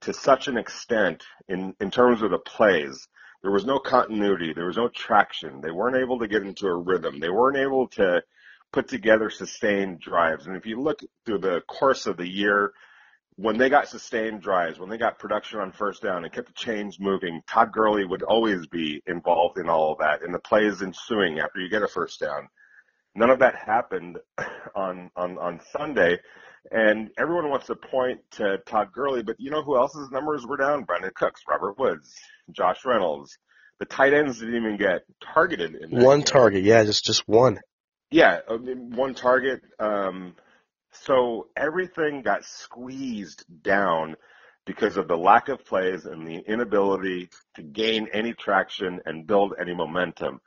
to such an extent in terms of the plays. There was no continuity. There was no traction. They weren't able to get into a rhythm. They weren't able to put together sustained drives. And if you look through the course of the year, when they got sustained drives, when they got production on first down and kept the chains moving, Todd Gurley would always be involved in all of that, and the plays ensuing after you get a first down. None of that happened on Sunday, and everyone wants to point to Todd Gurley, but you know who else's numbers were down? Brandon Cooks, Robert Woods, Josh Reynolds. The tight ends didn't even get targeted. In that one game. Target, yeah, just one. Yeah, I mean, one target. So everything got squeezed down because of the lack of plays and the inability to gain any traction and build any momentum.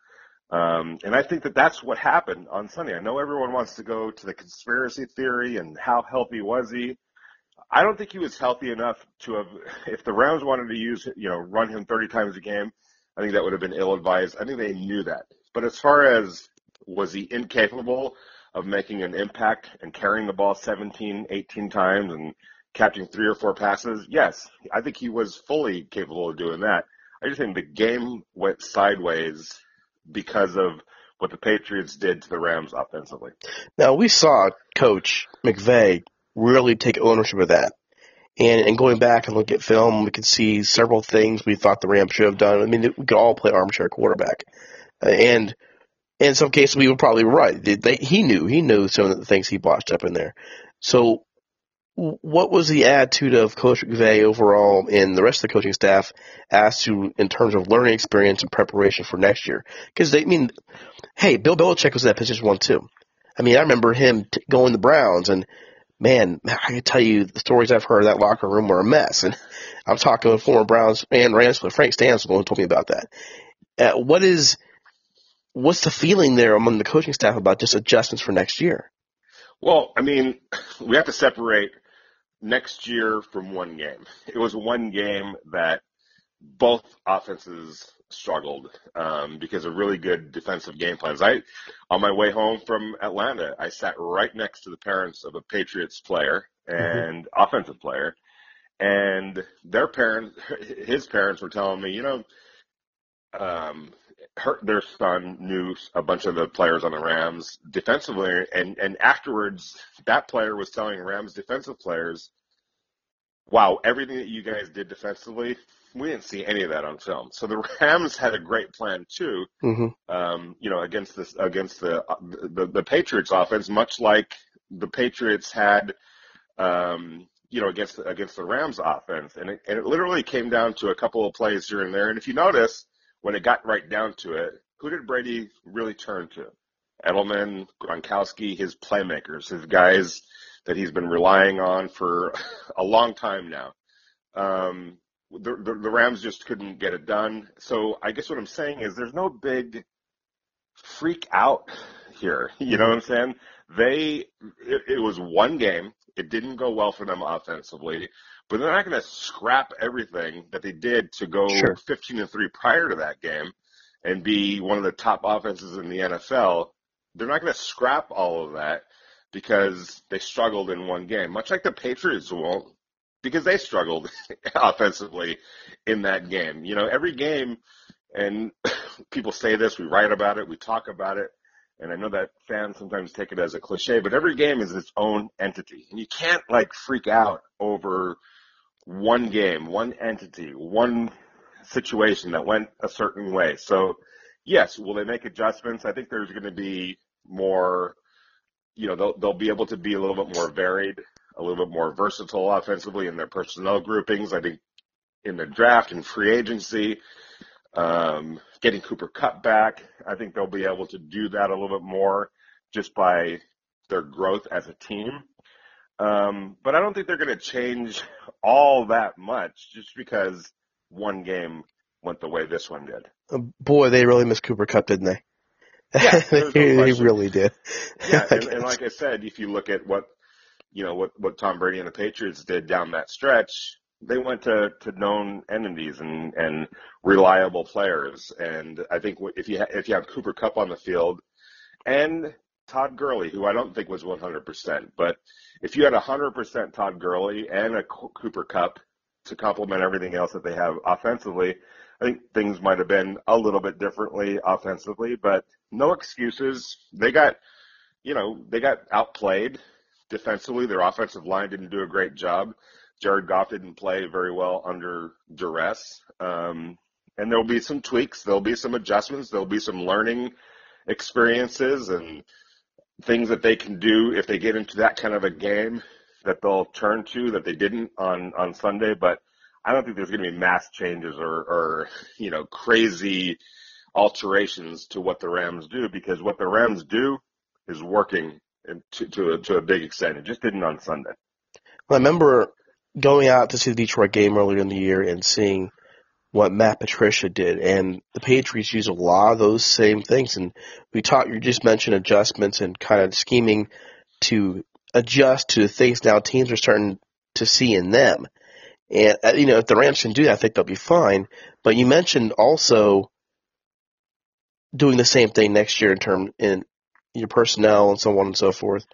And I think that that's what happened on Sunday. I know everyone wants to go to the conspiracy theory and how healthy was he. I don't think he was healthy enough to have – if the Rams wanted to use, you know, run him 30 times a game, I think that would have been ill-advised. I think they knew that. But as far as was he incapable – of making an impact and carrying the ball 17, 18 times and catching 3 or 4 passes, yes, I think he was fully capable of doing that. I just think the game went sideways because of what the Patriots did to the Rams offensively. Now, we saw Coach McVay really take ownership of that. And going back and look at film, we could see several things we thought the Rams should have done. I mean, we could all play armchair quarterback. And in some cases, we were probably right. He knew some of the things he botched up in there. So what was the attitude of Coach McVay overall and the rest of the coaching staff as to in terms of learning experience and preparation for next year? Because, I mean, hey, Bill Belichick was in that position one too. I mean, I remember him going to the Browns, and, man, I can tell you the stories I've heard of that locker room were a mess. And I'm talking with former Browns and Rams, but Frank Stan's the one who told me about that. What's the feeling there among the coaching staff about just adjustments for next year? Well, I mean, we have to separate next year from one game. It was one game that both offenses struggled because of really good defensive game plans. On my way home from Atlanta, I sat right next to the parents of a Patriots player and mm-hmm. offensive player, and his parents were telling me, you know, their son knew a bunch of the players on the Rams defensively, and afterwards that player was telling Rams defensive players, wow, everything that you guys did defensively, we didn't see any of that on film. So the Rams had a great plan too, mm-hmm. You know, against the Patriots offense, much like the Patriots had, you know, against the Rams offense. And it literally came down to a couple of plays here and there. And if you notice, when it got right down to it, who did Brady really turn to? Edelman, Gronkowski, his playmakers, his guys that he's been relying on for a long time now. The Rams just couldn't get it done. So I guess what I'm saying is there's no big freak out here. You know what I'm saying? It was one game. It didn't go well for them offensively. But they're not going to scrap everything that they did to go 15-3 prior to that game and be one of the top offenses in the NFL. They're not going to scrap all of that because they struggled in one game, much like the Patriots won't because they struggled offensively in that game. You know, every game, and people say this, we write about it, we talk about it, and I know that fans sometimes take it as a cliche, but every game is its own entity. And you can't, like, freak out over – one game, one entity, one situation that went a certain way. So, yes, will they make adjustments? I think there's going to be more, you know, they'll be able to be a little bit more varied, a little bit more versatile offensively in their personnel groupings. I think in the draft and free agency, Getting Cooper Kupp back, I think they'll be able to do that a little bit more just by their growth as a team. But I don't think they're going to change all that much just because one game went the way this one did. Boy, they really missed Cooper Kupp, didn't they? Yeah, they really did. Yeah, and like I said, if you look at what Tom Brady and the Patriots did down that stretch, they went to known enemies and reliable players. And I think if you have Cooper Kupp on the field and Todd Gurley, who I don't think was 100%, but if you had 100% Todd Gurley and a Cooper Kupp to complement everything else that they have offensively, I think things might have been a little bit differently offensively, but no excuses. They got outplayed defensively. Their offensive line didn't do a great job. Jared Goff didn't play very well under duress. And there'll be some tweaks. There'll be some adjustments. There'll be some learning experiences and things that they can do if they get into that kind of a game that they'll turn to that they didn't on Sunday. But I don't think there's going to be mass changes or crazy alterations to what the Rams do, because what the Rams do is working to a big extent. It just didn't on Sunday. Well, I remember going out to see the Detroit game earlier in the year and seeing what Matt Patricia did, and the Patriots use a lot of those same things. And you just mentioned adjustments and kind of scheming to adjust to things now teams are starting to see in them. And, if the Rams can do that, I think they'll be fine. But you mentioned also doing the same thing next year in your personnel and so on and so forth.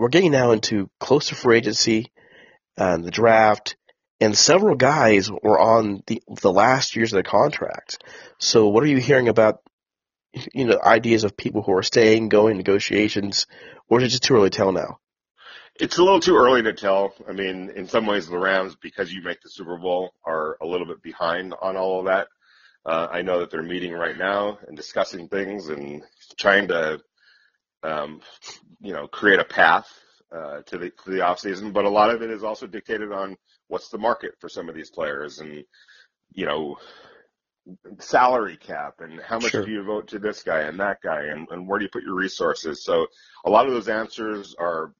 We're getting now into closer free agency, the draft, and several guys were on the last years of their contracts. So what are you hearing about, ideas of people who are staying, going, negotiations, or is it just too early to tell now? It's a little too early to tell. I mean, in some ways, the Rams, because you make the Super Bowl, are a little bit behind on all of that. I know that they're meeting right now and discussing things and trying to, create a path to the offseason. But a lot of it is also dictated on what's the market for some of these players and, salary cap and how much do you vote to this guy and that guy and where do you put your resources. So a lot of those answers are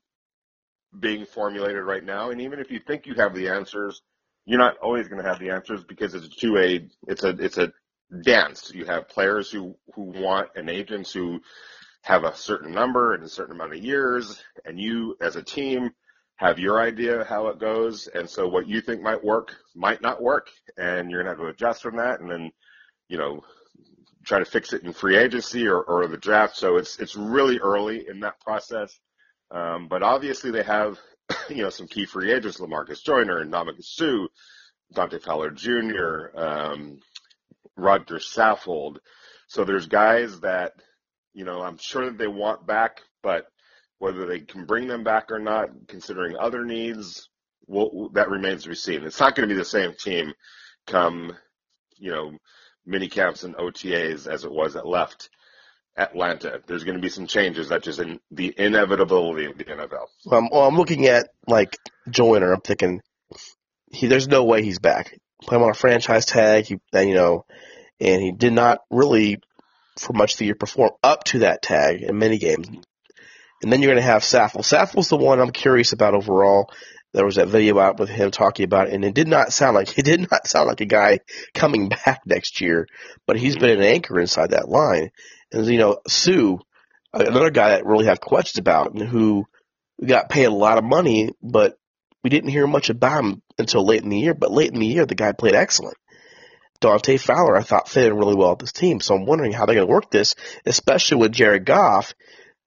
being formulated right now, and even if you think you have the answers, you're not always going to have the answers because it's a dance. You have players who want and agents who have a certain number and a certain amount of years, and you as a team have your idea how it goes, and so what you think might work might not work, and you're going to have to adjust from that, and then try to fix it in free agency or the draft. So it's really early in that process. But obviously they have, some key free agents, LaMarcus Joyner and Ndamukong Suh, Dante Fowler Jr., Roger Saffold. So there's guys that, I'm sure that they want back, but whether they can bring them back or not, considering other needs, that remains to be seen. It's not going to be the same team come, mini camps and OTAs as it was that left Atlanta. There's going to be some changes. That's just the inevitability of the NFL. I'm looking at Joyner. I'm thinking there's no way he's back. Play him on a franchise tag. And he did not really for much of the year perform up to that tag in many games. And then you're going to have Saffold. Saffold's the one I'm curious about overall. There was that video out with him talking about it, and it did not sound like a guy coming back next year. But he's been an anchor inside that line. And, Sue, another guy that really have questions about and who got paid a lot of money, but we didn't hear much about him until late in the year. But late in the year, the guy played excellent. Dante Fowler, I thought, fit in really well with this team. So I'm wondering how they're going to work this, especially with Jared Goff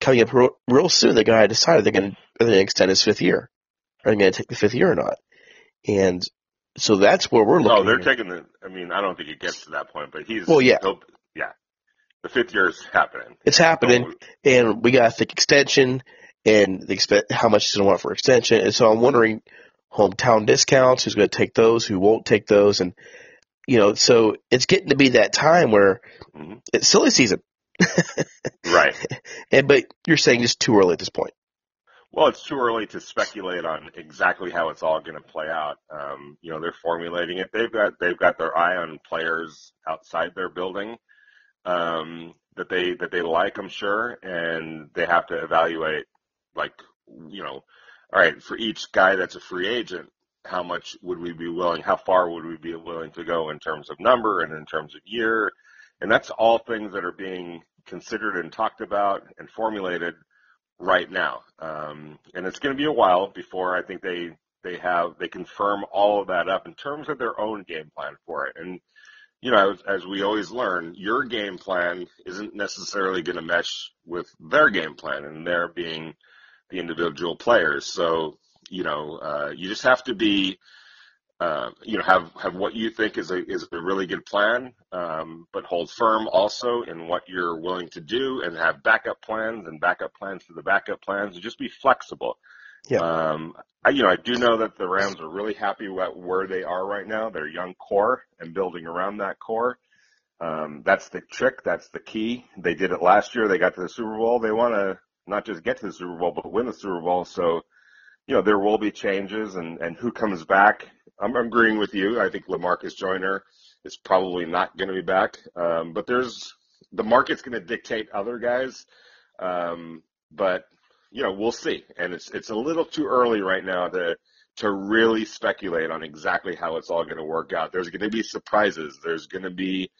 coming up real soon. The guy decided they're going to extend his fifth year. Are they going to take the fifth year or not? And so that's where we're looking. No, they're taking the – I mean, I don't think it gets to that point, but he's – Well, yeah. Yeah. The fifth year is happening. It's happening, and we got to think extension and how much he's going to want for extension. And so I'm wondering hometown discounts, who's going to take those, who won't take those. And, so it's getting to be that time where it's silly season. Right. But you're saying it's too early at this point. Well, it's too early to speculate on exactly how it's all going to play out. They're formulating it. They've got their eye on players outside their building that they like, I'm sure, and they have to evaluate, all right, for each guy that's a free agent, how far would we be willing to go in terms of number and in terms of year? And that's all things that are being considered and talked about and formulated right now. And it's going to be a while before I think they confirm all of that up in terms of their own game plan for it. And, as we always learn, your game plan isn't necessarily going to mesh with their game plan, and their being the individual players. So, you just have to be, have what you think is a really good plan, but hold firm also in what you're willing to do, and have backup plans for the backup plans, and just be flexible. Yeah. I do know that the Rams are really happy about where they are right now, their young core, and building around that core. That's the trick. That's the key. They did it last year. They got to the Super Bowl. They want to not just get to the Super Bowl, but win the Super Bowl. So, there will be changes, and who comes back. I'm agreeing with you. I think LaMarcus Joyner is probably not going to be back. But the market's going to dictate other guys. But we'll see. And it's a little too early right now to really speculate on exactly how it's all going to work out. There's going to be surprises. There's going to be,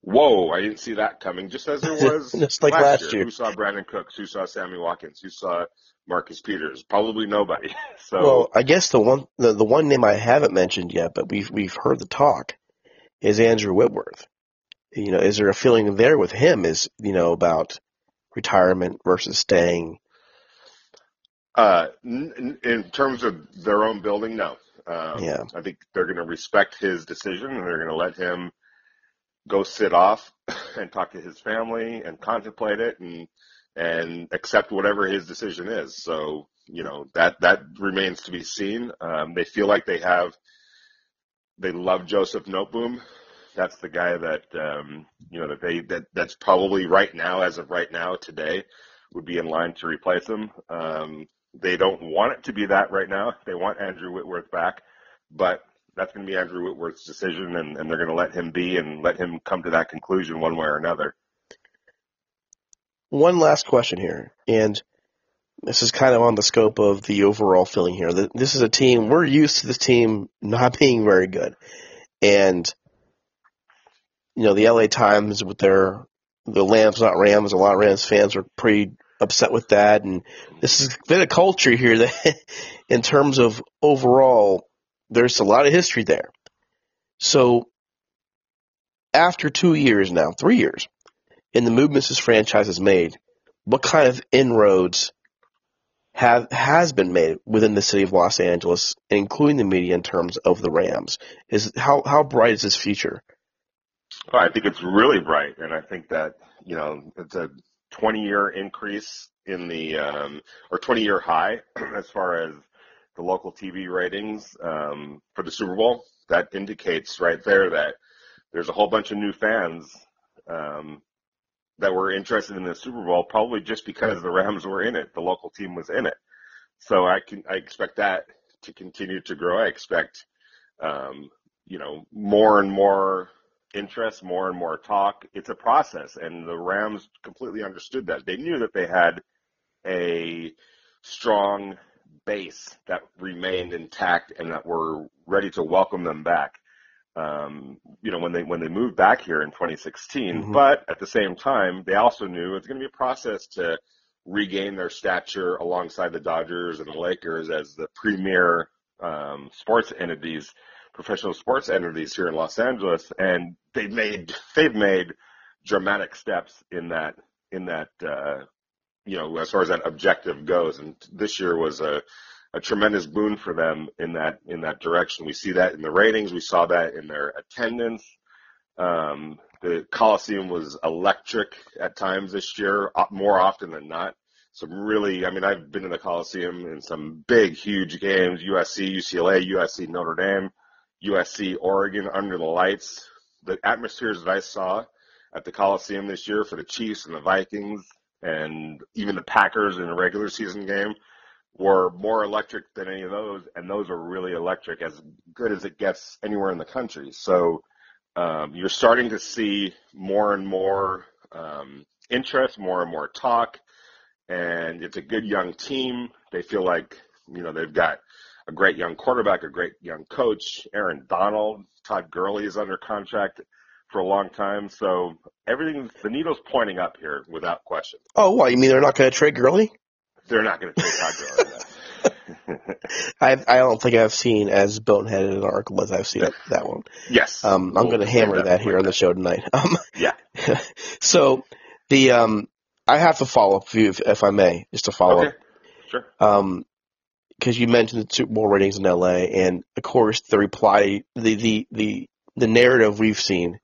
whoa, I didn't see that coming, just as there was just like last year. Who saw Brandon Cooks? Who saw Sammy Watkins? Who saw Marcus Peters? Probably nobody. So, well, I guess the one name I haven't mentioned yet, but we've heard the talk, is Andrew Whitworth. Is there a feeling there with him about retirement versus staying? In terms of their own building, no. Yeah. I think they're going to respect his decision, and they're going to let him go sit off and talk to his family and contemplate it and accept whatever his decision is. So, that remains to be seen. They feel like they love Joseph Noteboom. That's the guy that's probably right now, as of right now, today, would be in line to replace him. They don't want it to be that right now. They want Andrew Whitworth back, but that's going to be Andrew Whitworth's decision, and they're going to let him be and let him come to that conclusion one way or another. One last question here, and this is kind of on the scope of the overall feeling here. This is a team, we're used to this team not being very good. And, the LA Times with the Lambs, not Rams, a lot of Rams fans are pretty upset with that. And this has been a culture here that, in terms of overall, there's a lot of history there. So after 2 years now, 3 years, in the movements this franchise has made, what kind of inroads has been made within the city of Los Angeles, including the media, in terms of the Rams? How bright is this future? Well, I think it's really bright, and I think that it's a 20-year increase in the 20-year high as far as the local TV ratings for the Super Bowl. That indicates right there that there's a whole bunch of new fans that were interested in the Super Bowl, probably just because the Rams were in it, the local team was in it. So I expect that to continue to grow. I expect, more and more interest, more and more talk. It's a process, and the Rams completely understood that. They knew that they had a strong base that remained intact and that were ready to welcome them back. When they moved back here in 2016, mm-hmm. But at the same time, they also knew it's going to be a process to regain their stature alongside the Dodgers and the Lakers as the premier professional sports entities here in Los Angeles. And they've made dramatic steps in that as far as that objective goes. And this year was a tremendous boon for them in that direction. We see that in the ratings. We saw that in their attendance. The Coliseum was electric at times this year, more often than not. Some really, I've been in the Coliseum in some big, huge games, USC, UCLA, USC, Notre Dame, USC, Oregon, under the lights. The atmospheres that I saw at the Coliseum this year for the Chiefs and the Vikings, and even the Packers in a regular season game, were more electric than any of those, and those are really electric, as good as it gets anywhere in the country. So you're starting to see more and more interest, more and more talk, and it's a good young team. They feel like, you know, they've got a great young quarterback, a great young coach, Aaron Donald. Todd Gurley is under contract for a long time. So everything, the needle's pointing up here without question. Oh, what, you mean they're not going to trade Gurley? They're not going to trade Todd Gurley. I don't think I've seen as boneheaded an article as I've seen that one. Yes. I'm going to hammer that here on the show tonight. Yeah. So the I have to follow up for you, if I may, just to follow up. Sure. Because you mentioned the Super Bowl ratings in LA, and of course the reply, the narrative we've seen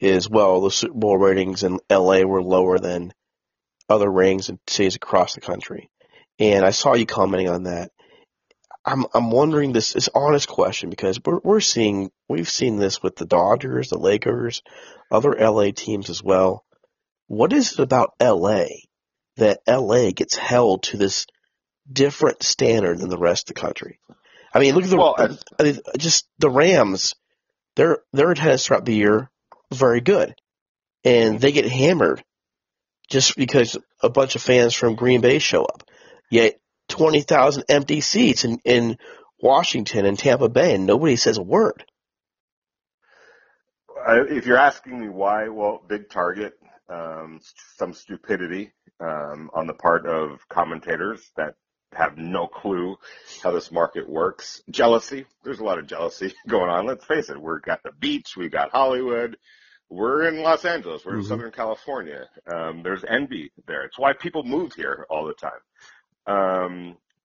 is, well, the Super Bowl ratings in LA were lower than other rings in cities across the country. And I saw you commenting on that. I'm wondering this honest question, because we've seen this with the Dodgers, the Lakers, other LA teams as well. What is it about LA that LA gets held to this different standard than the rest of the country? I mean, look at just the Rams. Their attendance throughout the year very good, and they get hammered just because a bunch of fans from Green Bay show up. Yet 20,000 empty seats in Washington and Tampa Bay, and nobody says a word. If you're asking me why, well, big target, some stupidity on the part of commentators that have no clue how this market works. Jealousy. There's a lot of jealousy going on. Let's face it. We've got the beach. We've got Hollywood. We're in Los Angeles. We're in Southern California. There's envy there. It's why people move here all the time.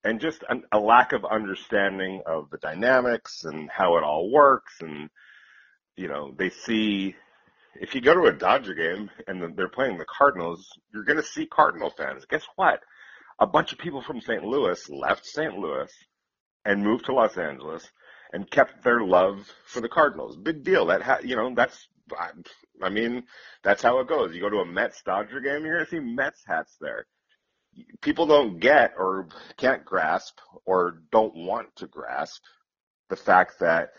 And just a lack of understanding of the dynamics and how it all works. And, you know, they see, if you go to a Dodger game and they're playing the Cardinals, you're going to see Cardinal fans. Guess what? A bunch of people from St. Louis left St. Louis and moved to Los Angeles and kept their love for the Cardinals. Big deal. That's how it goes. You go to a Mets-Dodger game, you're going to see Mets hats there. People don't get or can't grasp or don't want to grasp the fact that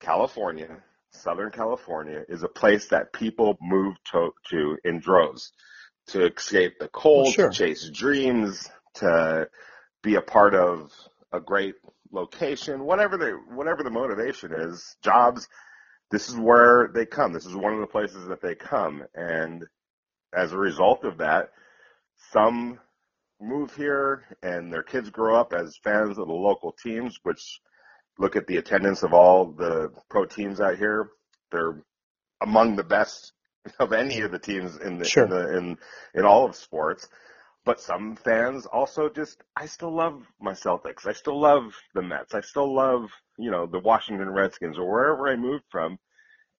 California, Southern California, is a place that people move to in droves to escape the cold, well, sure, to chase dreams, to be a part of a great location, whatever the motivation is, jobs. This is where they come. This is one of the places that they come. And as a result of that, some move here and their kids grow up as fans of the local teams, which, look at the attendance of all the pro teams out here. They're among the best of any of the teams in all of sports. But some fans also just, I still love my Celtics. I still love the Mets. I still love, the Washington Redskins or wherever I moved from.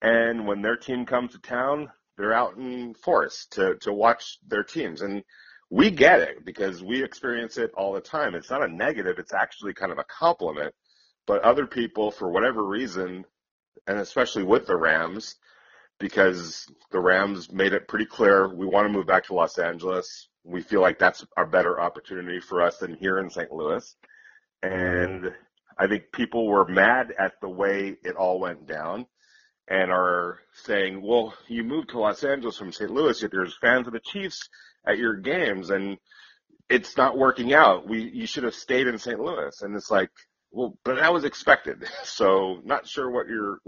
And when their team comes to town, they're out in force to watch their teams. And we get it because we experience it all the time. It's not a negative. It's actually kind of a compliment. But other people, for whatever reason, and especially with the Rams, because the Rams made it pretty clear, we want to move back to Los Angeles. We feel like that's a better opportunity for us than here in St. Louis. And I think people were mad at the way it all went down and are saying, well, you moved to Los Angeles from St. Louis, yet there's fans of the Chiefs at your games, and it's not working out. You should have stayed in St. Louis. And it's like, well, but that was expected. So not sure what you're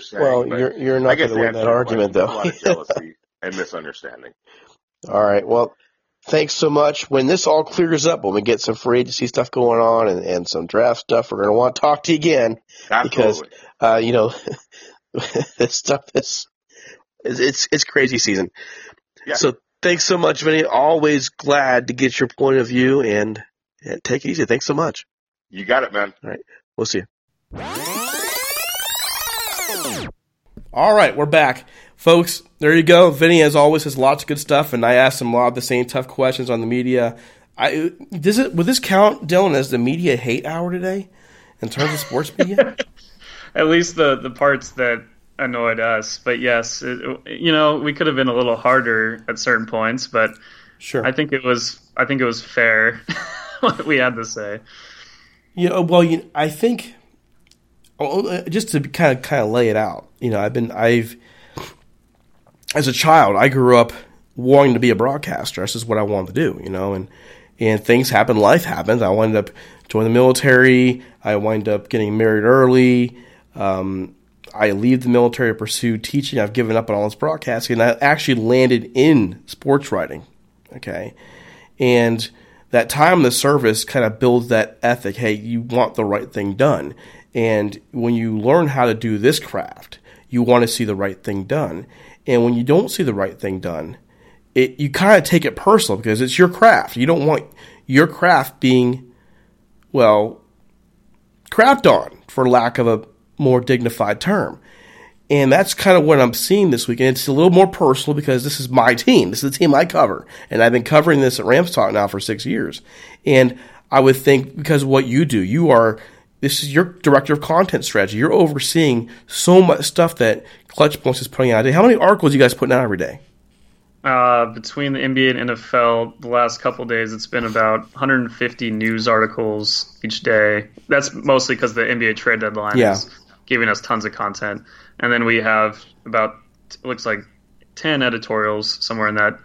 saying. Well, you're not going to win that argument, though. A lot of jealousy and misunderstanding. All right. Well, thanks so much. When this all clears up, when we get some free agency stuff going on and some draft stuff, we're going to want to talk to you again. Absolutely. Because this stuff it's crazy season. Yeah. So thanks so much, Vinny. Always glad to get your point of view, and take it easy. Thanks so much. You got it, man. All right. We'll see you. All right. We're back. Folks, there you go. Vinny, as always, has lots of good stuff, and I asked him a lot of the same tough questions on the media. Would this count, Dylan, as the media hate hour today in terms of sports media? At least the parts that annoyed us. But, yes, we could have been a little harder at certain points, but sure. I think it was fair. what we had to say. You know, well, I think just to kind of lay it out. You know, as a child, I grew up wanting to be a broadcaster. That's just what I wanted to do. You know, and things happen. Life happens. I wound up joining the military. I wound up getting married early. I leave the military to pursue teaching. I've given up on all this broadcasting. And I actually landed in sports writing. Okay. And that time in the service kind of builds that ethic. Hey, you want the right thing done. And when you learn how to do this craft, you want to see the right thing done. And when you don't see the right thing done, you kind of take it personal because it's your craft. You don't want your craft being, well, crapped on, for lack of a more dignified term. And that's kind of what I'm seeing this week. And it's a little more personal because this is my team. This is the team I cover. And I've been covering this at Rams Talk now for 6 years. And I would think because of what you do, this is your director of content strategy. You're overseeing so much stuff that Clutch Points is putting out today. How many articles are you guys putting out every day? Between the NBA and NFL, the last couple of days, it's been about 150 news articles each day. That's mostly because the NBA trade deadline is giving us tons of content. And then we have about, it looks like 10 editorials, somewhere in that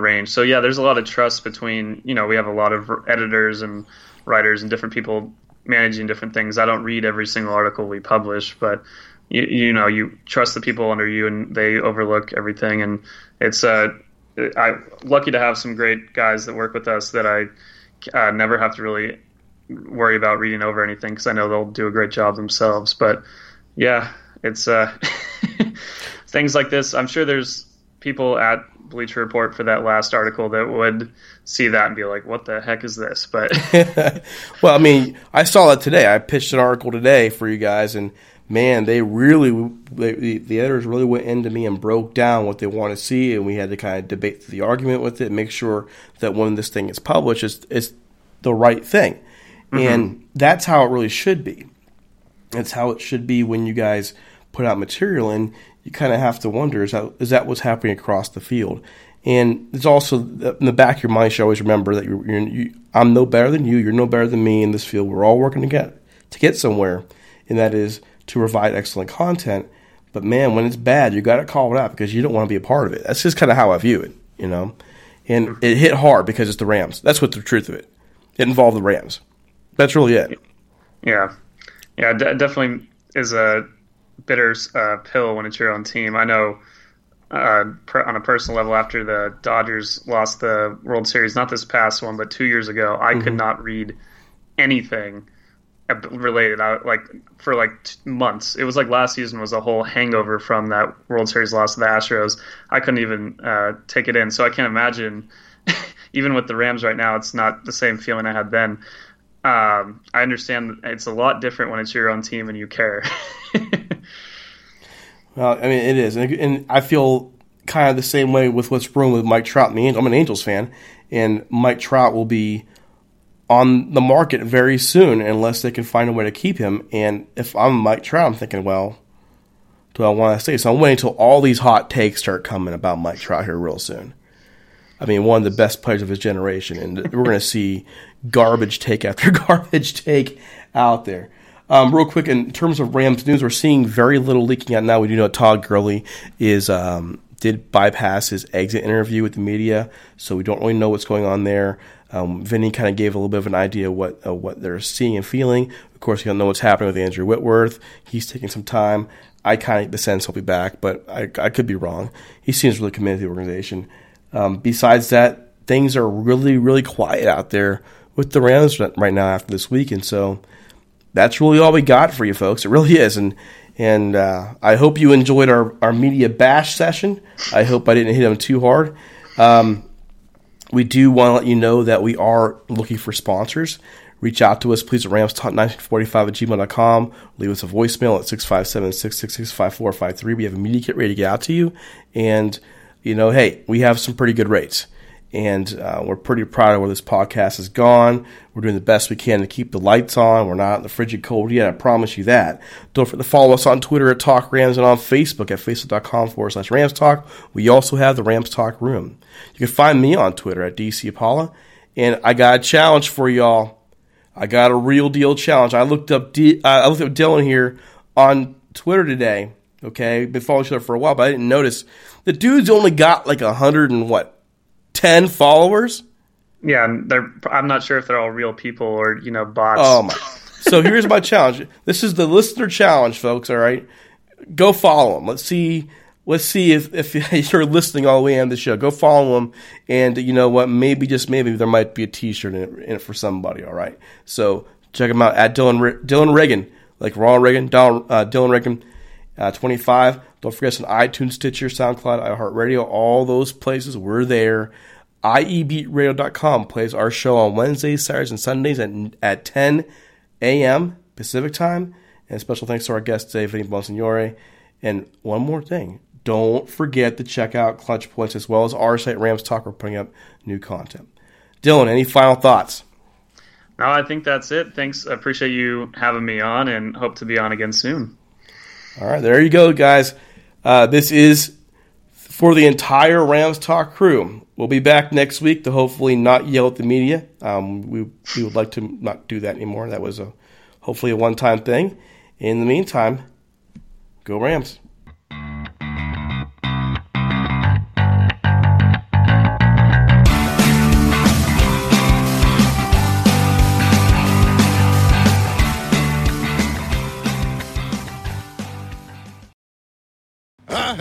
range. So yeah, there's a lot of trust between, we have a lot of editors and writers and different people managing different things. I don't read every single article we publish, but you trust the people under you and they overlook everything. And it's, I'm lucky to have some great guys that work with us that I never have to really worry about reading over anything, 'cause I know they'll do a great job themselves. But yeah, it's things like this. I'm sure there's people at Bleacher Report for that last article that would see that and be like, what the heck is this? But well, I mean, I saw that today. I pitched an article today for you guys, and man, the editors really went into me and broke down what they want to see, and we had to kind of debate the argument with it and make sure that when this thing is published, it's the right thing. Mm-hmm. And that's how it really should be. That's how it should be when you guys put out material, and you kind of have to wonder, is that what's happening across the field? And it's also in the back of your mind, you should always remember that I'm no better than you, you're no better than me in this field. We're all working to get somewhere, and that is to provide excellent content. But man, when it's bad, you got to call it out because you don't want to be a part of it. That's just kind of how I view it, And it hit hard because it's the Rams. That's what the truth of it. It involved the Rams. That's really it. Yeah. Yeah, definitely is a bitter pill when it's your own team. I know on a personal level, after the Dodgers lost the World Series, not this past one, but 2 years ago, I could not read anything related. For months. It was like last season was a whole hangover from that World Series loss to the Astros. I couldn't even take it in. So I can't imagine, even with the Rams right now, it's not the same feeling I had then. I understand it's a lot different when it's your own team and you care. Well, I mean, it is. And I feel kind of the same way with what's brewing with Mike Trout. I'm an Angels fan, and Mike Trout will be on the market very soon unless they can find a way to keep him. And if I'm Mike Trout, I'm thinking, well, do I want to stay? So I'm waiting until all these hot takes start coming about Mike Trout here real soon. I mean, one of the best players of his generation, and we're going to see garbage take after garbage take out there. Real quick, in terms of Rams news, we're seeing very little leaking out now. We do know Todd Gurley did bypass his exit interview with the media, so we don't really know what's going on there. Vinny kind of gave a little bit of an idea what they're seeing and feeling. Of course, you don't know what's happening with Andrew Whitworth. He's taking some time. I kind of get the sense he'll be back, but I could be wrong. He seems really committed to the organization. Besides that, things are really, really quiet out there with the Rams right now after this week. And so that's really all we got for you folks. It really is. And I hope you enjoyed our media bash session. I hope I didn't hit them too hard. We do want to let you know that we are looking for sponsors. Reach out to us, please, at ramstalk1945@gmail.com. Leave us a voicemail at 657-666-5453. We have a media kit ready to get out to you. And hey, we have some pretty good rates, and we're pretty proud of where this podcast has gone. We're doing the best we can to keep the lights on. We're not in the frigid cold yet, I promise you that. Don't forget to follow us on Twitter at Talk Rams and on Facebook at facebook.com/Rams Talk. We also have the Rams Talk Room. You can find me on Twitter at DC Apollo, And I got a challenge for y'all. I got a real deal challenge. I looked up Dylan here on Twitter today. Okay, been following each other for a while, but I didn't notice. The dude's only got like 110 followers. Yeah, I'm not sure if they're all real people or, you know, bots. Oh my! So here's my challenge. This is the listener challenge, folks. All right, go follow them. Let's see if you're listening all the way on the show. Go follow them, and you know what? Maybe, just maybe, there might be a T-shirt in it for somebody. All right, so check them out at Dylan Reagan, like Ronald Reagan, Dylan Reagan. 25. Don't forget us on iTunes, Stitcher, SoundCloud, iHeartRadio, all those places. We're there. IEBeatRadio.com plays our show on Wednesdays, Saturdays, and Sundays at 10 a.m. Pacific time. And special thanks to our guest today, Vinny Bonsignore. And one more thing. Don't forget to check out Clutch Points as well as our site, Rams Talk. We're putting up new content. Dylan, any final thoughts? No, I think that's it. Thanks. I appreciate you having me on and hope to be on again soon. All right, there you go, guys. This is for the entire Rams Talk crew. We'll be back next week to hopefully not yell at the media. We would like to not do that anymore. That was hopefully a one-time thing. In the meantime, go Rams. I